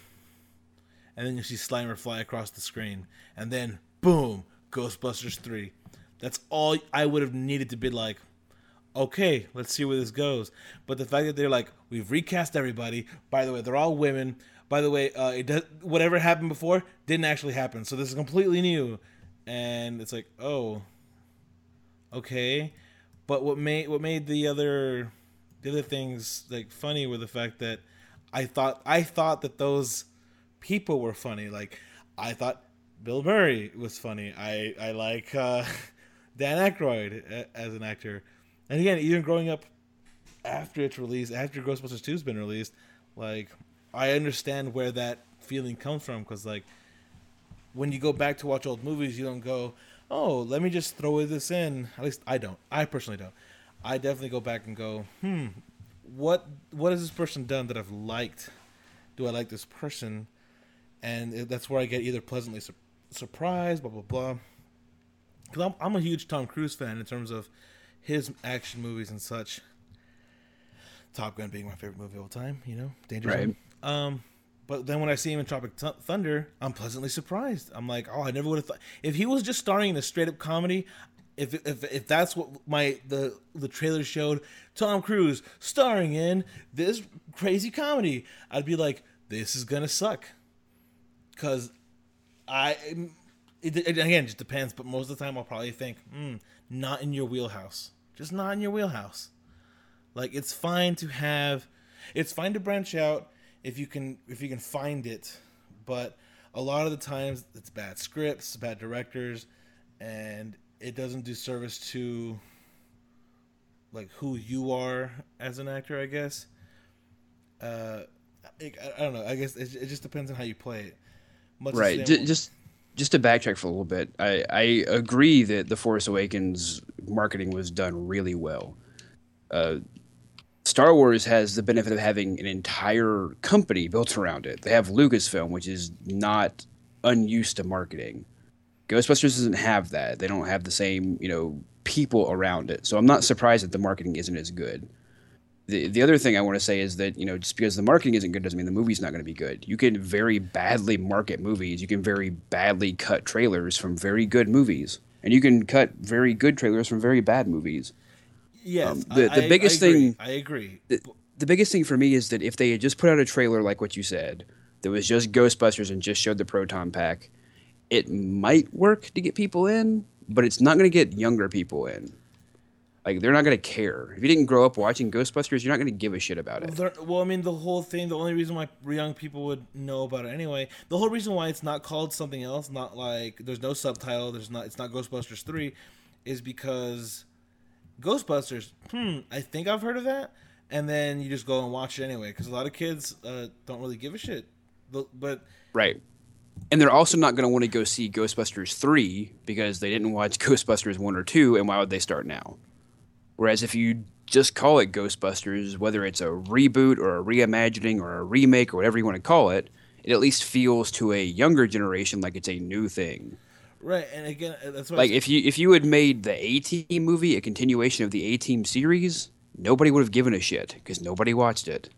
and then you see Slimer fly across the screen, and then boom, Ghostbusters three. That's all I would have needed to be like, okay, let's see where this goes. But the fact that they're like, we've recast everybody. By the way, they're all women. By the way, uh, it does, whatever happened before didn't actually happen. So this is completely new. And it's like, oh, okay. But what made what made the other the other things like funny were the fact that I thought I thought that those people were funny. Like, I thought Bill Murray was funny. I I like uh, Dan Aykroyd as an actor. And again, even growing up after it's released, after Ghostbusters two has been released, like, I understand where that feeling comes from because, like, when you go back to watch old movies, you don't go, oh, let me just throw this in. At least I don't. I personally don't. I definitely go back and go, hmm, what what has this person done that I've liked? Do I like this person? And that's where I get either pleasantly su- surprised, blah, blah, blah. Because I'm, I'm a huge Tom Cruise fan in terms of his action movies and such. Top Gun being my favorite movie of all time, you know? Danger Zone. Right. Um, but then when I see him in Tropic Th- Thunder, I'm pleasantly surprised. I'm like, oh, I never would have thought. If he was just starring in a straight-up comedy, if if if that's what my the, the trailer showed, Tom Cruise starring in this crazy comedy, I'd be like, this is going to suck. Because I, it, it, again, just depends, but most of the time I'll probably think, mm, not in your wheelhouse. Just not in your wheelhouse. Like, it's fine to have, it's fine to branch out if you can if you can find it, but a lot of the times it's bad scripts, bad directors, and it doesn't do service to, like, who you are as an actor, I guess. Uh, it, I don't know. I guess it, it just depends on how you play it. Much right. D- just just to backtrack for a little bit, I, I agree that The Force Awakens marketing was done really well. Uh, Star Wars has the benefit of having an entire company built around it. They have Lucasfilm, which is not unused to marketing. Ghostbusters doesn't have that. They don't have the same, you know, people around it. So I'm not surprised that the marketing isn't as good. The the other thing I want to say is that, you know, just because the marketing isn't good doesn't mean the movie's not going to be good. You can very badly market movies. You can very badly cut trailers from very good movies. And you can cut very good trailers from very bad movies. Yes, um, the, the I, biggest I agree. thing I agree. The, the biggest thing for me is that if they had just put out a trailer like what you said, that was just Ghostbusters and just showed the proton pack, it might work to get people in, but it's not going to get younger people in. Like, they're not going to care. If you didn't grow up watching Ghostbusters, you're not going to give a shit about it. Well, well, I mean, the whole thing, the only reason why young people would know about it anyway, the whole reason why it's not called something else, not like, there's no subtitle, there's not, it's not Ghostbusters three, is because Ghostbusters, hmm, I think I've heard of that, and then you just go and watch it anyway, because a lot of kids uh, don't really give a shit. But right. And they're also not going to want to go see Ghostbusters three because they didn't watch Ghostbusters one or two, and why would they start now? Whereas if you just call it Ghostbusters, whether it's a reboot or a reimagining or a remake or whatever you want to call it, it at least feels to a younger generation like it's a new thing. Right, and again, that's what like if you if you had made the A-Team movie a continuation of the A-Team series, nobody would have given a shit because nobody watched it.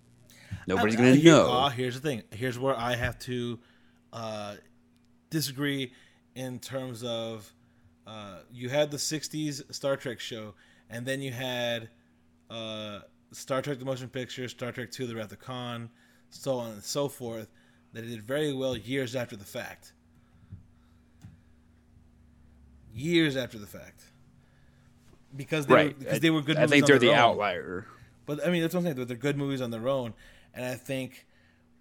Nobody's I mean, gonna here's, know. Uh, here's the thing. Here's where I have to uh, disagree in terms of uh, you had the sixties Star Trek show, and then you had uh, Star Trek: The Motion Picture, Star Trek two: The Wrath of Khan, so on and so forth. That it did very well years after the fact. Years after the fact, because they right. were, because I, they were good. I movies think on they're their the own. Outlier. But I mean, that's one thing. But they're good movies on their own, and I think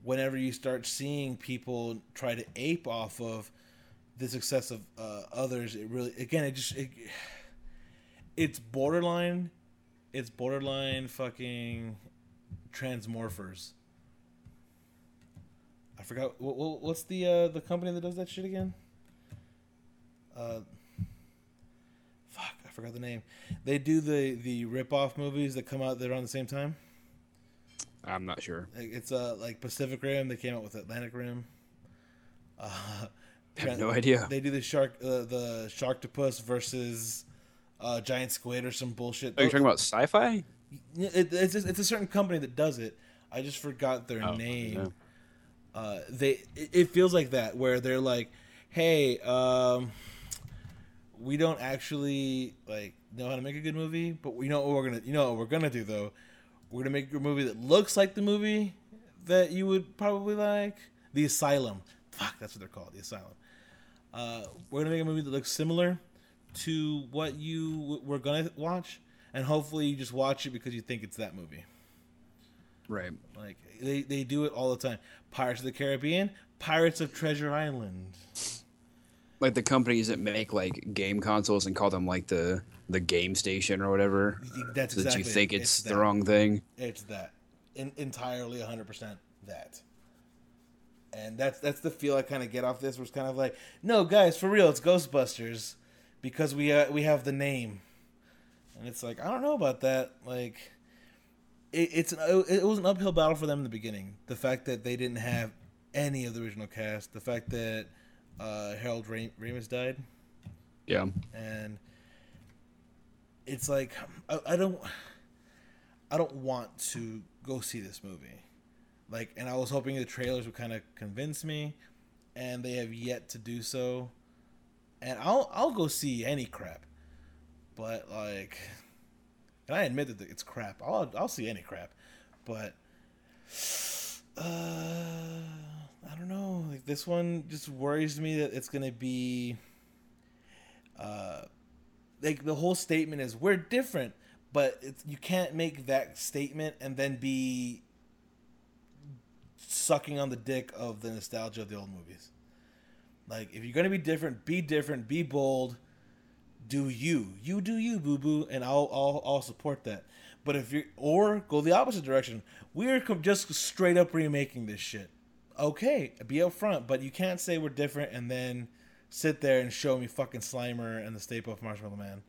whenever you start seeing people try to ape off of the success of uh, others, it really again it just it, it's borderline, it's borderline fucking transmorphers. I forgot what, what, what's the uh, the company that does that shit again. Uh. Forgot the name. They do the the rip-off movies that come out that are on the same time. I'm not sure. It's uh like Pacific Rim. They came out with Atlantic Rim. Uh, I have no idea. They do the shark uh, the Sharktopus versus uh, Giant Squid or some bullshit. Are you talking about Sci-Fi? It, it's just, it's a certain company that does it. I just forgot their oh, name. Yeah. Uh, they it, it feels like that where they're like, hey. Um, We don't actually like know how to make a good movie, but we know what we're gonna. You know what we're gonna do though. We're gonna make a movie that looks like the movie that you would probably like, The Asylum. Fuck, that's what they're called, The Asylum. Uh, we're gonna make a movie that looks similar to what you w- were gonna watch, and hopefully you just watch it because you think it's that movie. Right. Like they they do it all the time. Pirates of the Caribbean, Pirates of Treasure Island. Like the companies that make like game consoles and call them like the, the game station or whatever. That's exactly that you think it. it's, it's the wrong thing. It's that. In, entirely one hundred percent that. And that's that's the feel I kind of get off this. Where it's kind of like, no, guys, for real, it's Ghostbusters because we uh, we have the name. And it's like, I don't know about that. Like, it, it's an, it was an uphill battle for them in the beginning. The fact that they didn't have any of the original cast. The fact that uh, Harold Ram- Ramis died. Yeah. And it's like, I, I don't, I don't want to go see this movie. Like, and I was hoping the trailers would kind of convince me, and they have yet to do so. And I'll I'll go see any crap, but like, and I admit that it's crap. I'll I'll see any crap, but uh, I don't know. Like, this one just worries me that it's gonna be, uh, like the whole statement is we're different, but it's, you can't make that statement and then be sucking on the dick of the nostalgia of the old movies. Like, if you're going to be different, be different, be bold, do you. You do you, boo-boo, and I'll I'll, I'll support that. But if you're... Or go the opposite direction. We're just straight up remaking this shit. Okay, be upfront, but you can't say we're different and then sit there and show me fucking Slimer and the Stay Puft Marshmallow Man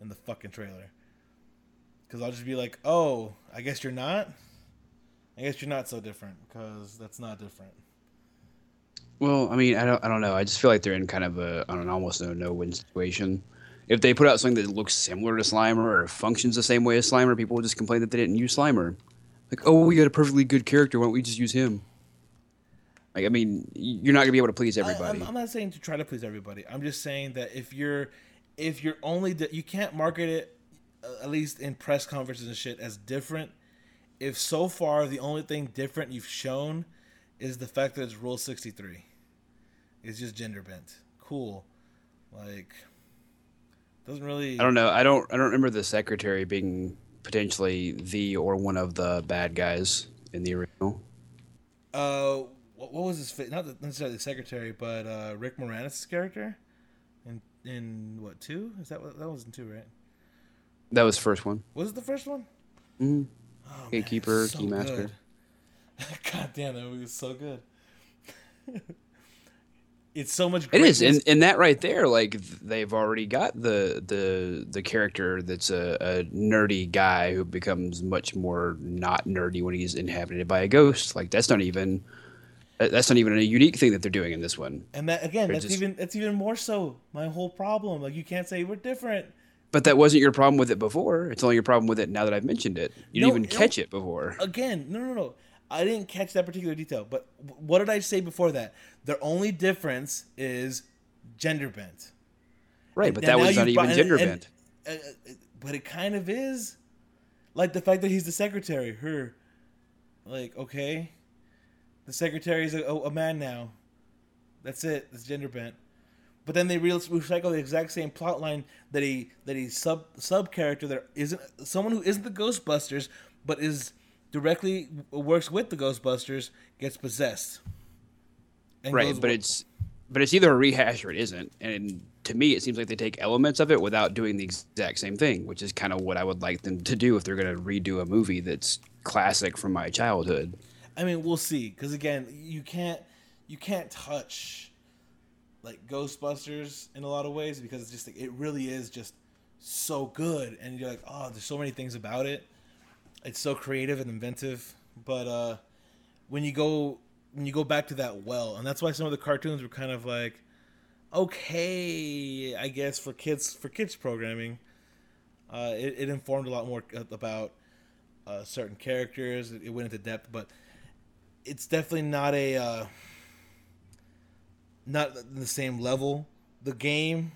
in the fucking trailer. Because I'll just be like, oh, I guess you're not... I guess you're not so different, because that's not different. Well, I mean, I don't I don't know. I just feel like they're in kind of a, I don't know, almost a no-win situation. If they put out something that looks similar to Slimer or functions the same way as Slimer, people will just complain that they didn't use Slimer. Like, oh, we got a perfectly good character. Why don't we just use him? Like, I mean, you're not going to be able to please everybody. I, I'm, I'm not saying to try to please everybody. I'm just saying that if you're, if you're only, di- you can't market it, uh, at least in press conferences and shit, as different. If so far the only thing different you've shown is the fact that it's Rule sixty-three. It's just gender bent. Cool. Like, doesn't really... I don't know. I don't I don't remember the secretary being potentially the or one of the bad guys in the original. Uh, what, what was his fit? Not necessarily the secretary, but uh, Rick Moranis' character in in what, two? Is that what that was in two, right? That was the first one. Was it the first one? Mm-hmm. Oh, Gatekeeper, so Keymaster. God damn, that movie was so good. It's so much great. It is, and, and that right there, like, they've already got the the the character that's a, a nerdy guy who becomes much more not nerdy when he's inhabited by a ghost. Like, that's not even that's not even a unique thing that they're doing in this one. And that again, they're that's just, even that's even more so my whole problem. Like, you can't say we're different. But that wasn't your problem with it before. It's only your problem with it now that I've mentioned it. You didn't no, even catch no, it before. Again, no, no, no. I didn't catch that particular detail. But what did I say before that? Their only difference is gender bent. Right, and but that was not even brought, gender and, and, bent. Uh, but it kind of is. Like, the fact that he's the secretary, her. Like, okay. The secretary's a, a man now. That's it. It's gender bent. But then they recycle the exact same plot line that a that a sub sub character that isn't someone who isn't the Ghostbusters but is directly works with the Ghostbusters gets possessed. Right, but with. it's but it's either a rehash or it isn't. And to me, it seems like they take elements of it without doing the exact same thing, which is kind of what I would like them to do if they're going to redo a movie that's classic from my childhood. I mean, we'll see, because again, you can't you can't touch. Like Ghostbusters in a lot of ways, because it's just like, it really is just so good, and you're like, oh, there's so many things about it. It's so creative and inventive. But uh, when you go when you go back to that well, and that's why some of the cartoons were kind of like, okay, I guess for kids for kids programming, uh, it, it informed a lot more about uh, certain characters. It went into depth, but it's definitely not a. Uh, Not the same level. The game.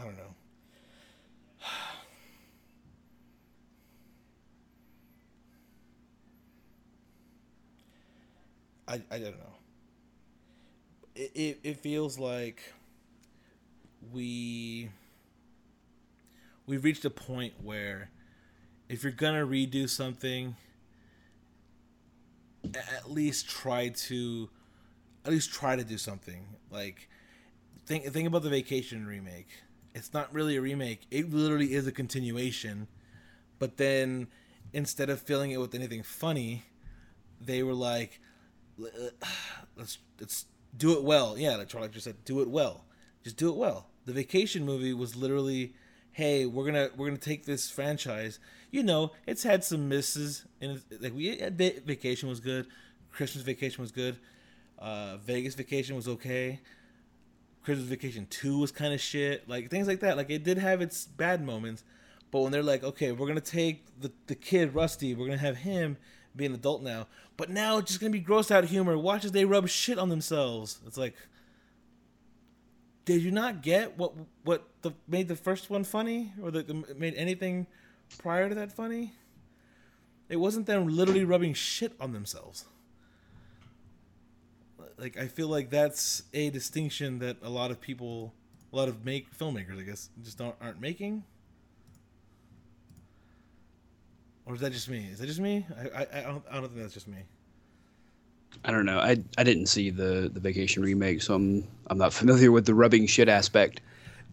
I don't know. I I don't know. It, it it feels like we we've reached a point where if you're gonna redo something, at least try to at least try to do something. Like, think think about the Vacation remake. It's not really a remake. It literally is a continuation, but then instead of filling it with anything funny, they were like, let's let's do it well. Yeah, like Charlie just said, do it well. Just do it well. The Vacation movie was literally, hey, we're gonna we're gonna take this franchise. You know, it's had some misses, and like we Vacation was good, Christmas Vacation was good, uh, Vegas Vacation was okay, Christmas Vacation two was kind of shit, like things like that. Like it did have its bad moments, but when they're like, okay, we're gonna take the the kid Rusty, we're gonna have him be an adult now, but now it's just gonna be gross out humor. Watch as they rub shit on themselves. It's like, did you not get what what the, made the first one funny, or the, the made anything prior to that funny? It wasn't them literally rubbing shit on themselves. Like I feel like that's a distinction that a lot of people, a lot of make filmmakers, I guess, just don't aren't making. Or is that just me? Is that just me? I I, I don't I don't think that's just me. I don't know. I I didn't see the, the Vacation remake, so I'm I'm not familiar with the rubbing shit aspect.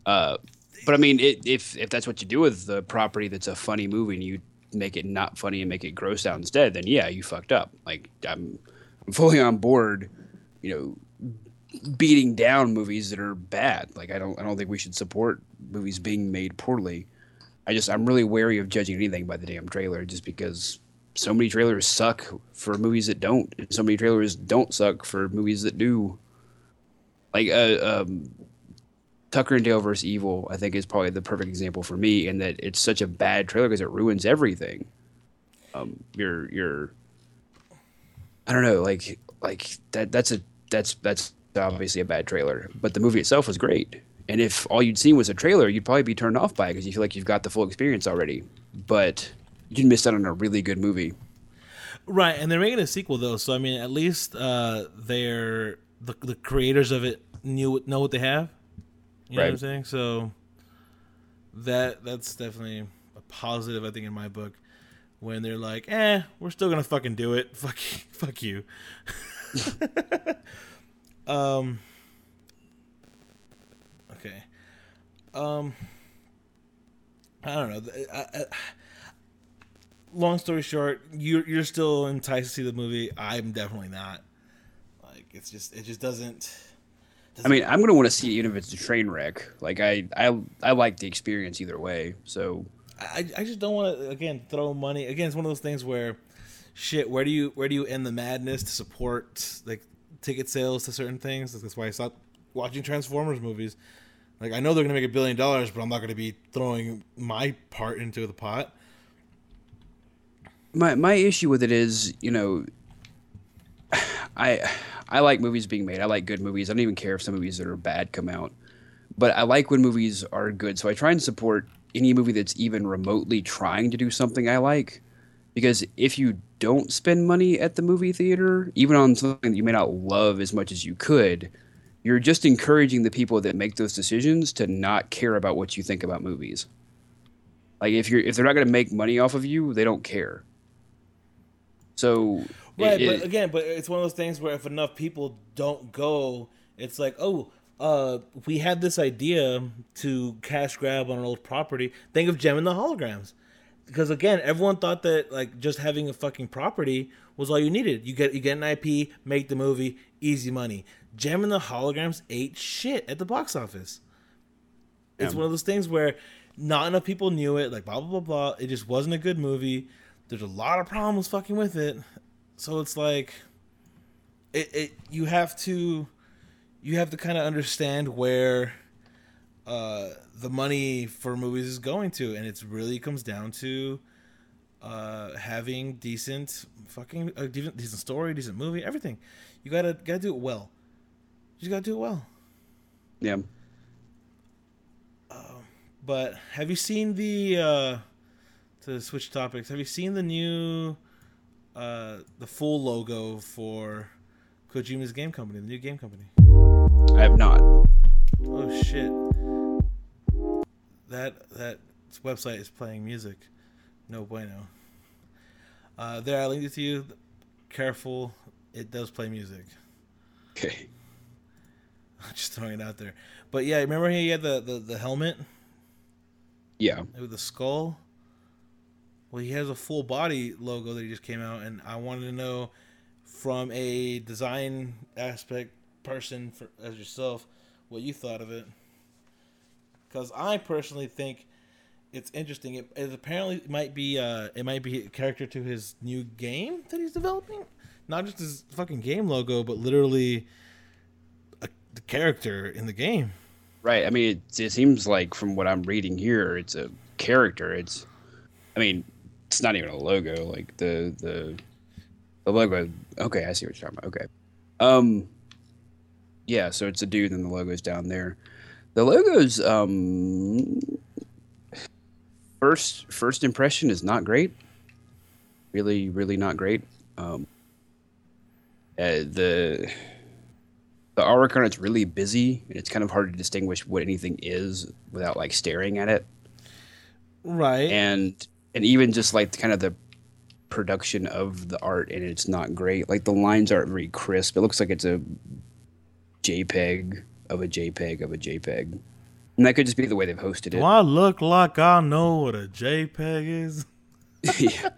Uh, but I mean, it, if if that's what you do with the property that's a funny movie and you make it not funny and make it grossed out instead, then yeah, you fucked up. Like I'm I'm fully on board, you know, beating down movies that are bad. Like I don't I don't think we should support movies being made poorly. I just I'm really wary of judging anything by the damn trailer, just because so many trailers suck for movies that don't. And so many trailers don't suck for movies that do. Like uh, um, Tucker and Dale versus Evil, I think, is probably the perfect example for me, in that it's such a bad trailer because it ruins everything. Um, you're you're. I don't know, like like that. That's a that's that's obviously a bad trailer, but the movie itself was great. And if all you'd seen was a trailer, you'd probably be turned off by it because you feel like you've got the full experience already. But you missed out on a really good movie. Right, and they're making a sequel, though. So, I mean, at least uh, they're the, the creators of it knew know what they have. You know right. what I'm saying? So that that's definitely a positive, I think, in my book. When they're like, eh, we're still going to fucking do it. Fuck, fuck you. um... Okay, um, I don't know. I, I, long story short, you're you're still enticed to see the movie. I'm definitely not. Like it's just it just doesn't. doesn't I mean, I'm gonna want to see it even if it's a train wreck. Like I I, I like the experience either way. So I I just don't want to again throw money. Again, it's one of those things where, shit, where do you where do you end the madness to support like ticket sales to certain things? That's why I stopped watching Transformers movies. Like, I know they're going to make a billion dollars, but I'm not going to be throwing my part into the pot. My my issue with it is, you know, I I like movies being made. I like good movies. I don't even care if some movies that are bad come out. But I like when movies are good. So I try and support any movie that's even remotely trying to do something I like. Because if you don't spend money at the movie theater, even on something that you may not love as much as you could, you're just encouraging the people that make those decisions to not care about what you think about movies. Like if you're if they're not going to make money off of you, they don't care. So right, it, but it, again, but it's one of those things where if enough people don't go, it's like, oh, uh, we had this idea to cash grab on an old property. Think of Jem and the Holograms, because again, everyone thought that like just having a fucking property was all you needed. You get you get an I P, make the movie, easy money. Jem and the Holograms ate shit at the box office. It's yeah. one of those things where not enough people knew it, like blah, blah, blah, blah. It just wasn't a good movie. There's a lot of problems fucking with it. So it's like, it, it you have to, you have to kind of understand where uh, the money for movies is going to. And it's really comes down to uh, having decent fucking, uh, decent, decent story, decent movie, everything. You gotta gotta do it well. You gotta do it well. Yeah. Uh, but have you seen the uh, to switch topics? Have you seen the new uh, the full logo for Kojima's game company, the new game company? I have not. Oh shit! That that website is playing music. No bueno. Uh, there, I linked it to you. Careful, it does play music. Okay. Just throwing it out there. But yeah, remember he had the, the, the helmet? Yeah. With the skull? Well, he has a full body logo that he just came out, and I wanted to know from a design aspect person for, as yourself, what you thought of it. Because I personally think it's interesting. It, it apparently might be uh, it might be a character to his new game that he's developing. Not just his fucking game logo, but literally a, the character in the game. Right. I mean, it, it seems like from what I'm reading here, it's a character. It's, I mean, it's not even a logo. Like the the, the logo. Okay, I see what you're talking about. Okay. Um. Yeah. So it's a dude, and the logo's down there. The logo's um, first first impression is not great. Really, really not great. Um, uh, the the artwork on it's really busy, and it's kind of hard to distinguish what anything is without like staring at it. Right. And and even just like kind of the production of the art, and it's not great. Like the lines aren't very crisp. It looks like it's a JPEG. Of a JPEG, of a JPEG. And that could just be the way they've hosted it. Do I look like I know what a JPEG is? Yeah.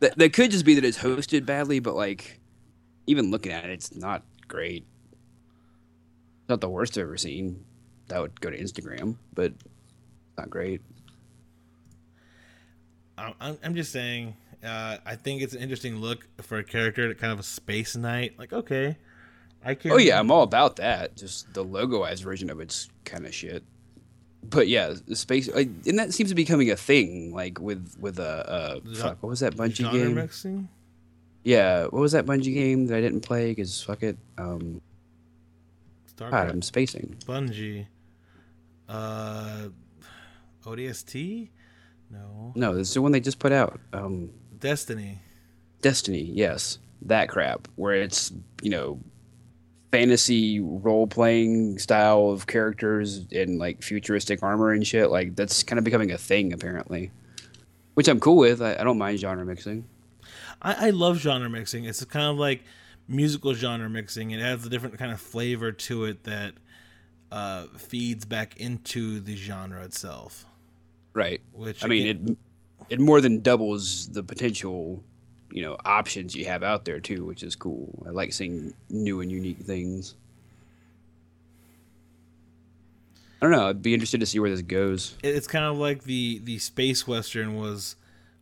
That, that could just be that it's hosted badly, but, like, even looking at it, it's not great. It's not the worst I've ever seen. That would go to Instagram, but not great. I'm, I'm just saying, uh, I think it's an interesting look for a character to kind of a space knight. Like, okay. I can't oh, yeah, I'm all about that. Just the logoized version of it's kind of shit. But, yeah, the space... Like, and that seems to be becoming a thing, like, with, with a... a fuck, what was that Bungie game? Mixing? Yeah, what was that Bungie game that I didn't play? Because, fuck it, um... God, I'm spacing. Bungie. Uh... O D S T? No. No, this is the one they just put out. Um... Destiny. Destiny, yes. That crap. Where it's, you know... fantasy role-playing style of characters and like futuristic armor and shit. Like that's kind of becoming a thing apparently, which I'm cool with. I, I don't mind genre mixing. I, I love genre mixing. It's kind of like musical genre mixing. It adds a different kind of flavor to it that uh, feeds back into the genre itself. Right. Which I again, mean, it it more than doubles the potential you know, options you have out there too, which is cool. I like seeing new and unique things. I don't know. I'd be interested to see where this goes. It's kind of like the, the space Western was,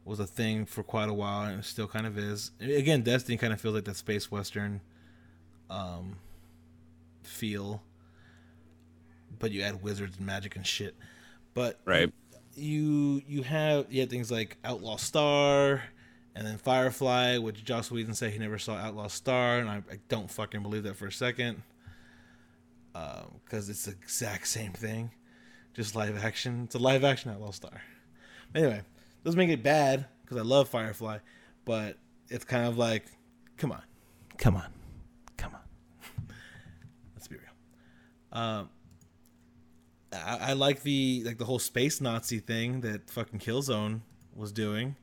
was a thing for quite a while and it still kind of is. Again, Destiny kind of feels like that space Western, um, feel, but you add wizards and magic and shit. But right. you, you have, you have things like Outlaw Star, and then Firefly, which Joss Whedon said he never saw Outlaw Star, and I, I don't fucking believe that for a second. Because uh, it's the exact same thing. Just live action. It's a live action Outlaw Star. But anyway, doesn't make it bad, because I love Firefly, but it's kind of like, come on. Come on. Come on. Let's be real. Um, I, I like the like the whole space Nazi thing that fucking Killzone was doing.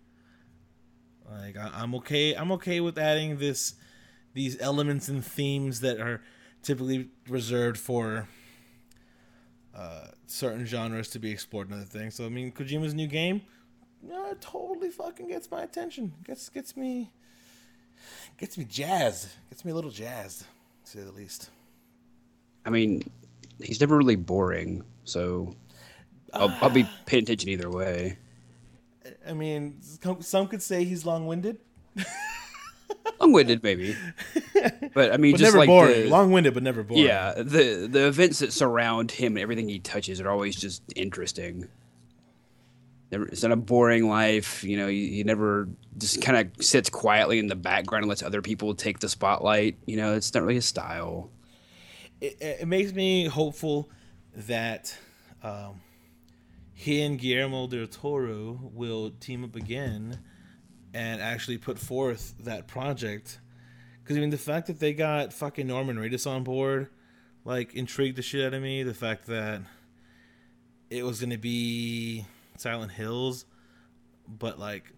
Like I, I'm okay. I'm okay with adding this, these elements and themes that are typically reserved for uh, certain genres to be explored and other things. So I mean, Kojima's new game, uh, totally fucking gets my attention. Gets gets me, gets me jazzed. Gets me a little jazzed, to say the least. I mean, he's never really boring, so I'll, uh, I'll be paying attention either way. I mean, some could say he's long-winded. Long-winded, maybe. But I mean, but just never like boring. The, long-winded, but never boring. Yeah, the the events that surround him, and everything he touches, are always just interesting. Never, it's not a boring life, you know. He, he never just kind of sits quietly in the background and lets other people take the spotlight. You know, it's not really his style. It, it makes me hopeful that. Um, He and Guillermo del Toro will team up again and actually put forth that project. Because, I mean, the fact that they got fucking Norman Reedus on board, like, intrigued the shit out of me. The fact that it was going to be Silent Hills, but, like,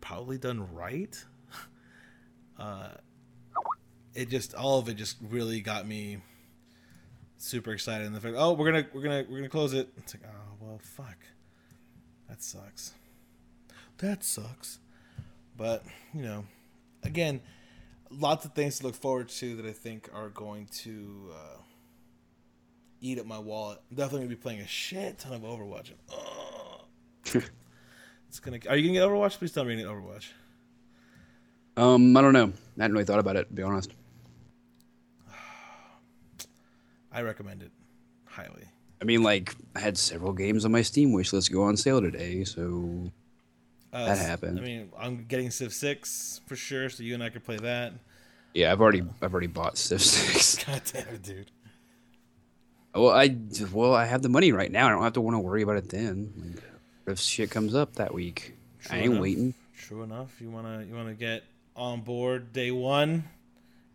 probably done right. uh, it just, all of it just really got me super excited. And the fact, oh, we're going to, we're going to, we're going to close it. It's like, oh. Well, fuck. That sucks. That sucks. But, you know, again, lots of things to look forward to that I think are going to uh, eat up my wallet. I'm definitely going to be playing a shit ton of Overwatch. Oh. It's gonna. Are you going to get Overwatch? Please tell me you're going to get Overwatch. Um, I don't know. I hadn't really thought about it, to be honest. I recommend it highly. I mean, like, I had several games on my Steam wishlist go on sale today, so uh, that happened. I mean, I'm getting Civ six for sure, so you and I could play that. Yeah, I've already, I've already bought Civ six. God damn it, dude. Well, I, well, I have the money right now. I don't have to want to worry about it then. Like, if shit comes up that week, True I ain't enough. waiting. True enough. You wanna, you wanna get on board day one,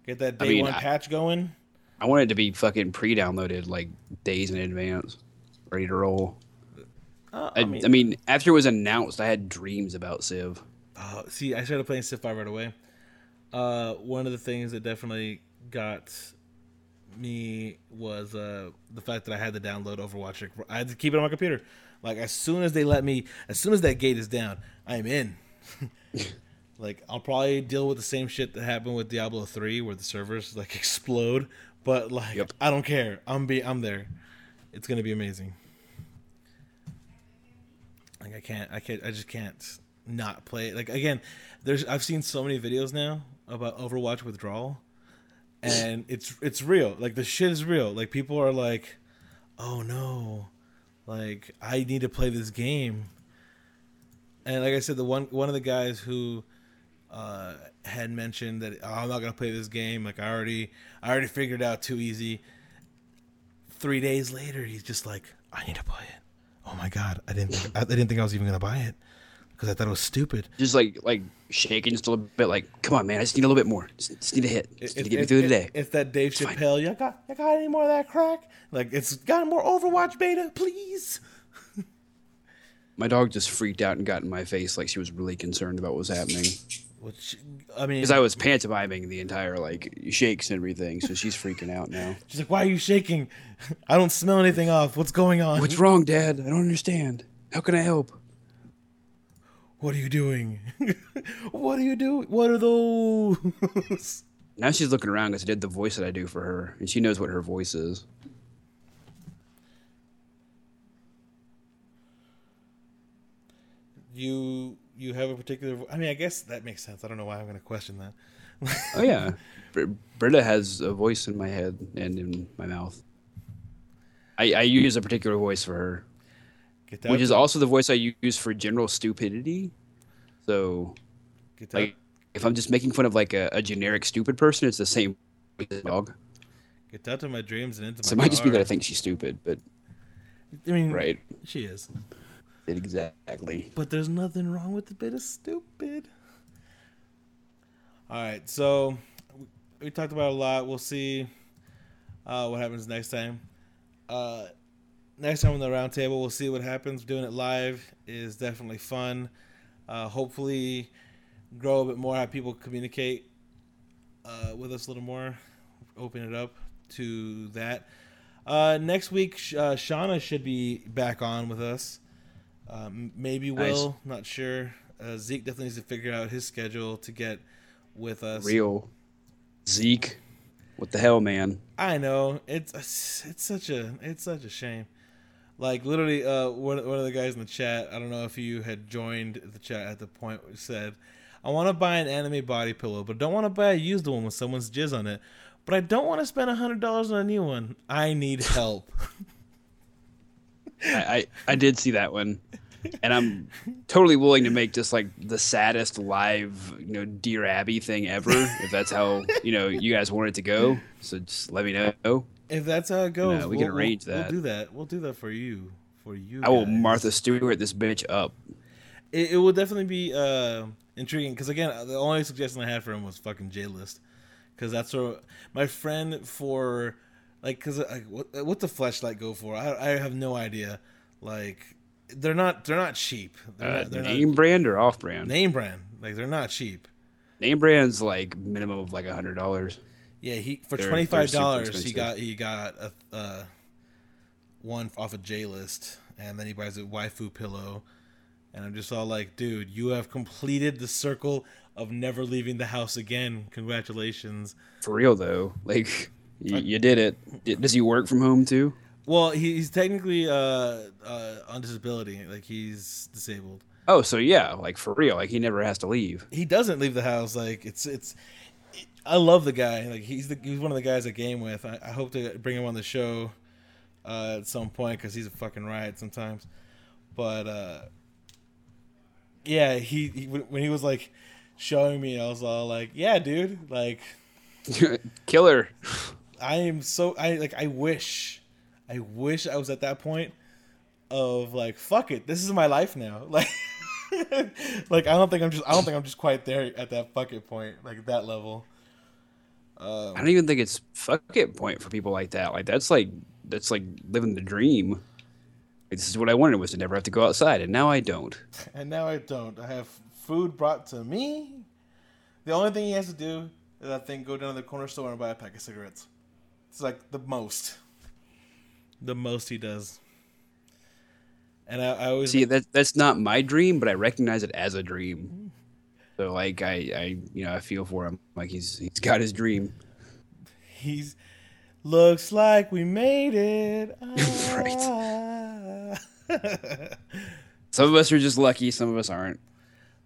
get that day I mean, one I, patch going. I want it to be fucking pre-downloaded, like, days in advance, ready to roll. Uh, I, I, mean, I mean, after it was announced, I had dreams about Civ. Uh, see, I started playing Civ five right away. Uh, one of the things that definitely got me was uh, the fact that I had to download Overwatch. I had to keep it on my computer. Like, as soon as they let me, as soon as that gate is down, I'm in. Like, I'll probably deal with the same shit that happened with Diablo three, where the servers, like, explode. But, like, yep. I don't care. I'm be I'm there. It's gonna be amazing. Like, I can't. I can't. I just can't not play it. Like, again, there's. I've seen so many videos now about Overwatch withdrawal, and it's it's real. Like, the shit is real. Like, people are like, oh no, like, I need to play this game. And like I said, the one one of the guys who. Uh, had mentioned that, oh, I'm not gonna play this game. Like, I already, I already figured it out too easy. Three days later, he's just like, I need to play it. Oh my god, I didn't, think, I didn't think I was even gonna buy it because I thought it was stupid. Just like, like shaking just a little bit. Like, come on, man, I just need a little bit more. Just, just need a hit. Just need to get me through today. It's that Dave Chappelle. You got, you got any more of that crack? Like, it's got more Overwatch beta, please. My dog just freaked out and got in my face, like she was really concerned about what was happening. Which, I mean, because I was pantomiming the entire, like, shakes and everything, so she's freaking out now. She's like, why are you shaking? I don't smell anything off. What's going on? What's wrong, Dad? I don't understand. How can I help? What are you doing? What are you doing? What are those? Now she's looking around because I did the voice that I do for her, and she knows what her voice is. You... You have a particular... I mean, I guess that makes sense. I don't know why I'm going to question that. Oh, yeah. Br- Britta has a voice in my head and in my mouth. I, I use a particular voice for her, Get that which is also the voice I use for general stupidity. So, Get that. Like, if I'm just making fun of, like, a, a generic stupid person, it's the same with the dog. Get out of my dreams and into my So it might car. Just be that I think she's stupid, but... I mean, right. She is. Exactly. But there's nothing wrong with a bit of stupid. All right, so we talked about a lot. We'll see uh, what happens next time. Uh, next time on the roundtable, we'll see what happens. Doing it live is definitely fun. Uh, hopefully, grow a bit more, have people communicate uh, with us a little more. Open it up to that. Uh, next week, uh, Shauna should be back on with us. Um, maybe Will, nice. Not sure. Uh, Zeke definitely needs to figure out his schedule to get with us. Real Zeke, what the hell, man? I know it's it's such a it's such a shame. Like, literally, uh, one one of the guys in the chat. I don't know if you had joined the chat at the point where he said, "I want to buy an anime body pillow, but don't want to buy a used one with someone's jizz on it. But I don't want to spend a hundred dollars on a new one. I need help." I, I, I did see that one, and I'm totally willing to make just, like, the saddest live, you know, Dear Abby thing ever, if that's how, you know, you guys want it to go. So just let me know. If that's how it goes, you know, we we'll, can arrange we'll, that. We'll do that. We'll do that for you. For you. I guys. will Martha Stewart this bitch up. It, it will definitely be uh, intriguing because, again, the only suggestion I had for him was fucking J-List, because that's what my friend for. Like, cause like, what, what's a fleshlight go for? I I have no idea. Like, they're not they're not cheap. They're uh, not, they're name not, brand or off brand? Name brand. Like, they're not cheap. Name brand's like minimum of like a hundred dollars. Yeah, he for twenty five dollars he got he got a uh, one off of J-List, and then he buys a waifu pillow, And I'm just all like, dude, you have completed the circle of never leaving the house again. Congratulations. For real, though. Like, you, you did it. Does he work from home, too? Well, he's technically uh, uh, on disability. Like, he's disabled. Oh, so yeah. Like, for real. Like, he never has to leave. He doesn't leave the house. Like, it's... it's. It, I love the guy. Like, he's the, he's one of the guys I game with. I, I hope to bring him on the show uh, at some point because he's a fucking riot sometimes. But... uh Yeah, he, he when he was like showing me, I was all like, "Yeah, dude, like, killer." I am so I like I wish, I wish I was at that point of like, fuck it, this is my life now. Like, like I don't think I'm just I don't think I'm just quite there at that fuck it point, like that level. Um, I don't even think it's fuck it point for people like that. Like that's like that's like living the dream. This is what I wanted, was to never have to go outside, and now I don't. And now I don't. I have food brought to me. The only thing he has to do is, I think, go down to the corner store and buy a pack of cigarettes. It's like the most. The most he does. And I, I always... See, that, that's not my dream, but I recognize it as a dream. So, like, I, I you know, I feel for him. Like, he's he's got his dream. He's... Looks like we made it. Right. Some of us are just lucky. Some of us aren't.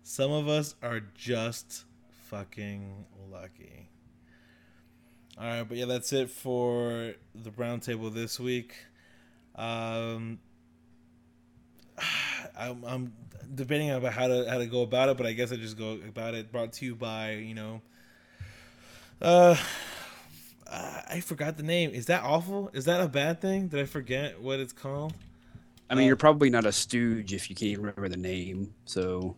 Some of us are just fucking lucky. All right, but yeah, that's it for the roundtable this week. Um, I'm, I'm debating about how to how to go about it, but I guess I just go about it. Brought to you by, you know. Uh. Uh, I forgot the name. Is that awful? Is that a bad thing? Did I forget what it's called? I mean, um, you're probably not a stooge if you can't even remember the name. So,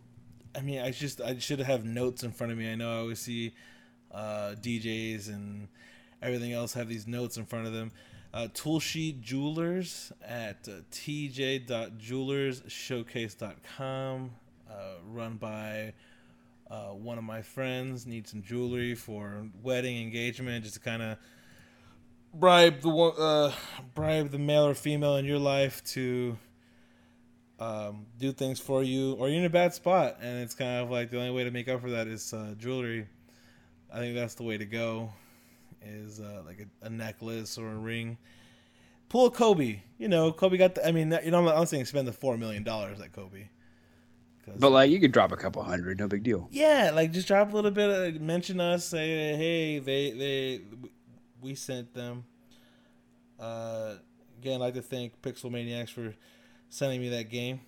I mean, I just I should have notes in front of me. I know I always see uh, D Js and everything else have these notes in front of them. Uh, Toolsheet Jewelers at uh, t j dot jewelers showcase dot com, uh, run by. Uh, one of my friends needs some jewelry for wedding, engagement, just to kind of bribe the uh, bribe the male or female in your life to um, do things for you, or you're in a bad spot, and it's kind of like the only way to make up for that is uh, jewelry. I think that's the way to go, is uh, like a, a necklace or a ring. Pull a Kobe, you know. Kobe got the. I mean, you know, I'm not saying spend the four million dollars at Kobe. But, like, you could drop a couple hundred, no big deal. Yeah, like, just drop a little bit, of, mention us, say, hey, they, they, we sent them. Uh, again, I'd like to thank Pixel Maniacs for sending me that game.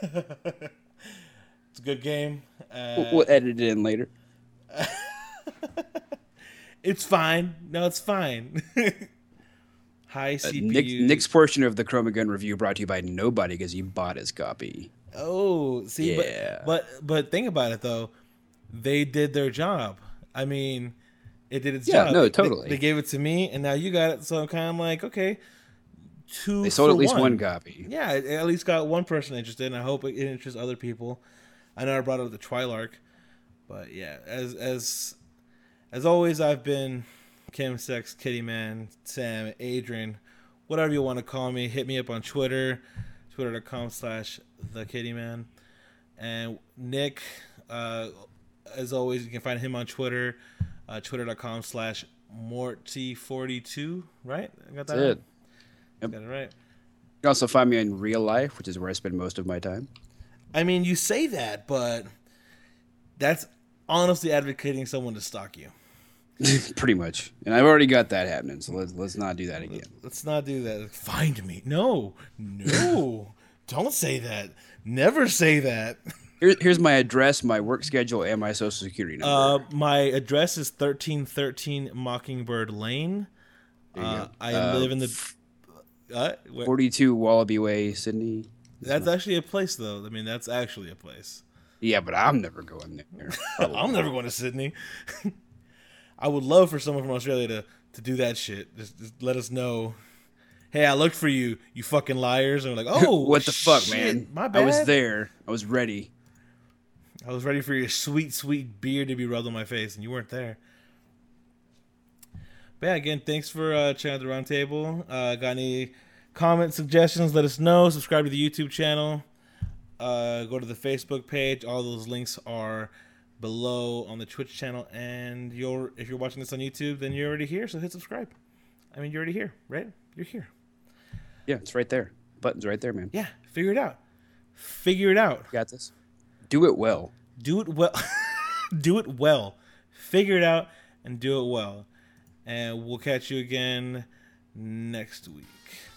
It's a good game. Uh, we'll edit it in later. It's fine. No, it's fine. High C P U. Uh, Nick, Nick's portion of the Chromagun review brought to you by nobody because you bought his copy. Oh, see, yeah. but, but but think about it, though. They did their job. I mean, it did its yeah, job. Yeah, no, totally. They, they gave it to me, and now you got it, so I'm kind of like, okay, two They sold at least one. one copy. Yeah, it at least got one person interested, and I hope it interests other people. I know I brought up the Twilark, but yeah, as as as always, I've been Kim, Sex, Kittyman, Sam, Adrian, whatever you want to call me. Hit me up on Twitter, twitter dot com slash the kitty man, and Nick, uh, as always, you can find him on Twitter, uh, twitter dot com slash morty forty two. Right, I got that. That's right. It. Yep. Got it right. You can also find me in real life, which is where I spend most of my time. I mean, you say that, but that's honestly advocating someone to stalk you. Pretty much, and I've already got that happening. So let's let's not do that again. Let's not do that. Find me. No, no. Don't say that. Never say that. Here, here's my address, my work schedule, and my social security number. Uh, my address is thirteen thirteen Mockingbird Lane. Uh, I uh, live in the... Uh, forty-two Wallaby Way, Sydney. That's no. actually a place, though. I mean, that's actually a place. Yeah, but I'm never going there. I'm never going to Sydney. I would love for someone from Australia to, to do that shit. Just, just let us know. Hey, I looked for you, you fucking liars. And we're like, oh, what the shit, fuck, man? My bad. I was there. I was ready. I was ready for your sweet, sweet beard to be rubbed on my face, and you weren't there. But yeah, again, thanks for uh, checking out the roundtable. Uh, got any comments, suggestions? Let us know. Subscribe to the YouTube channel. Uh, go to the Facebook page. All those links are below on the Twitch channel. And you're if you're watching this on YouTube, then you're already here. So hit subscribe. I mean, you're already here, right? You're here. Yeah, it's right there. The button's right there, man. Yeah, figure it out. Figure it out. You got this. Do it well. Do it well. Do it well. Figure it out and do it well. And we'll catch you again next week.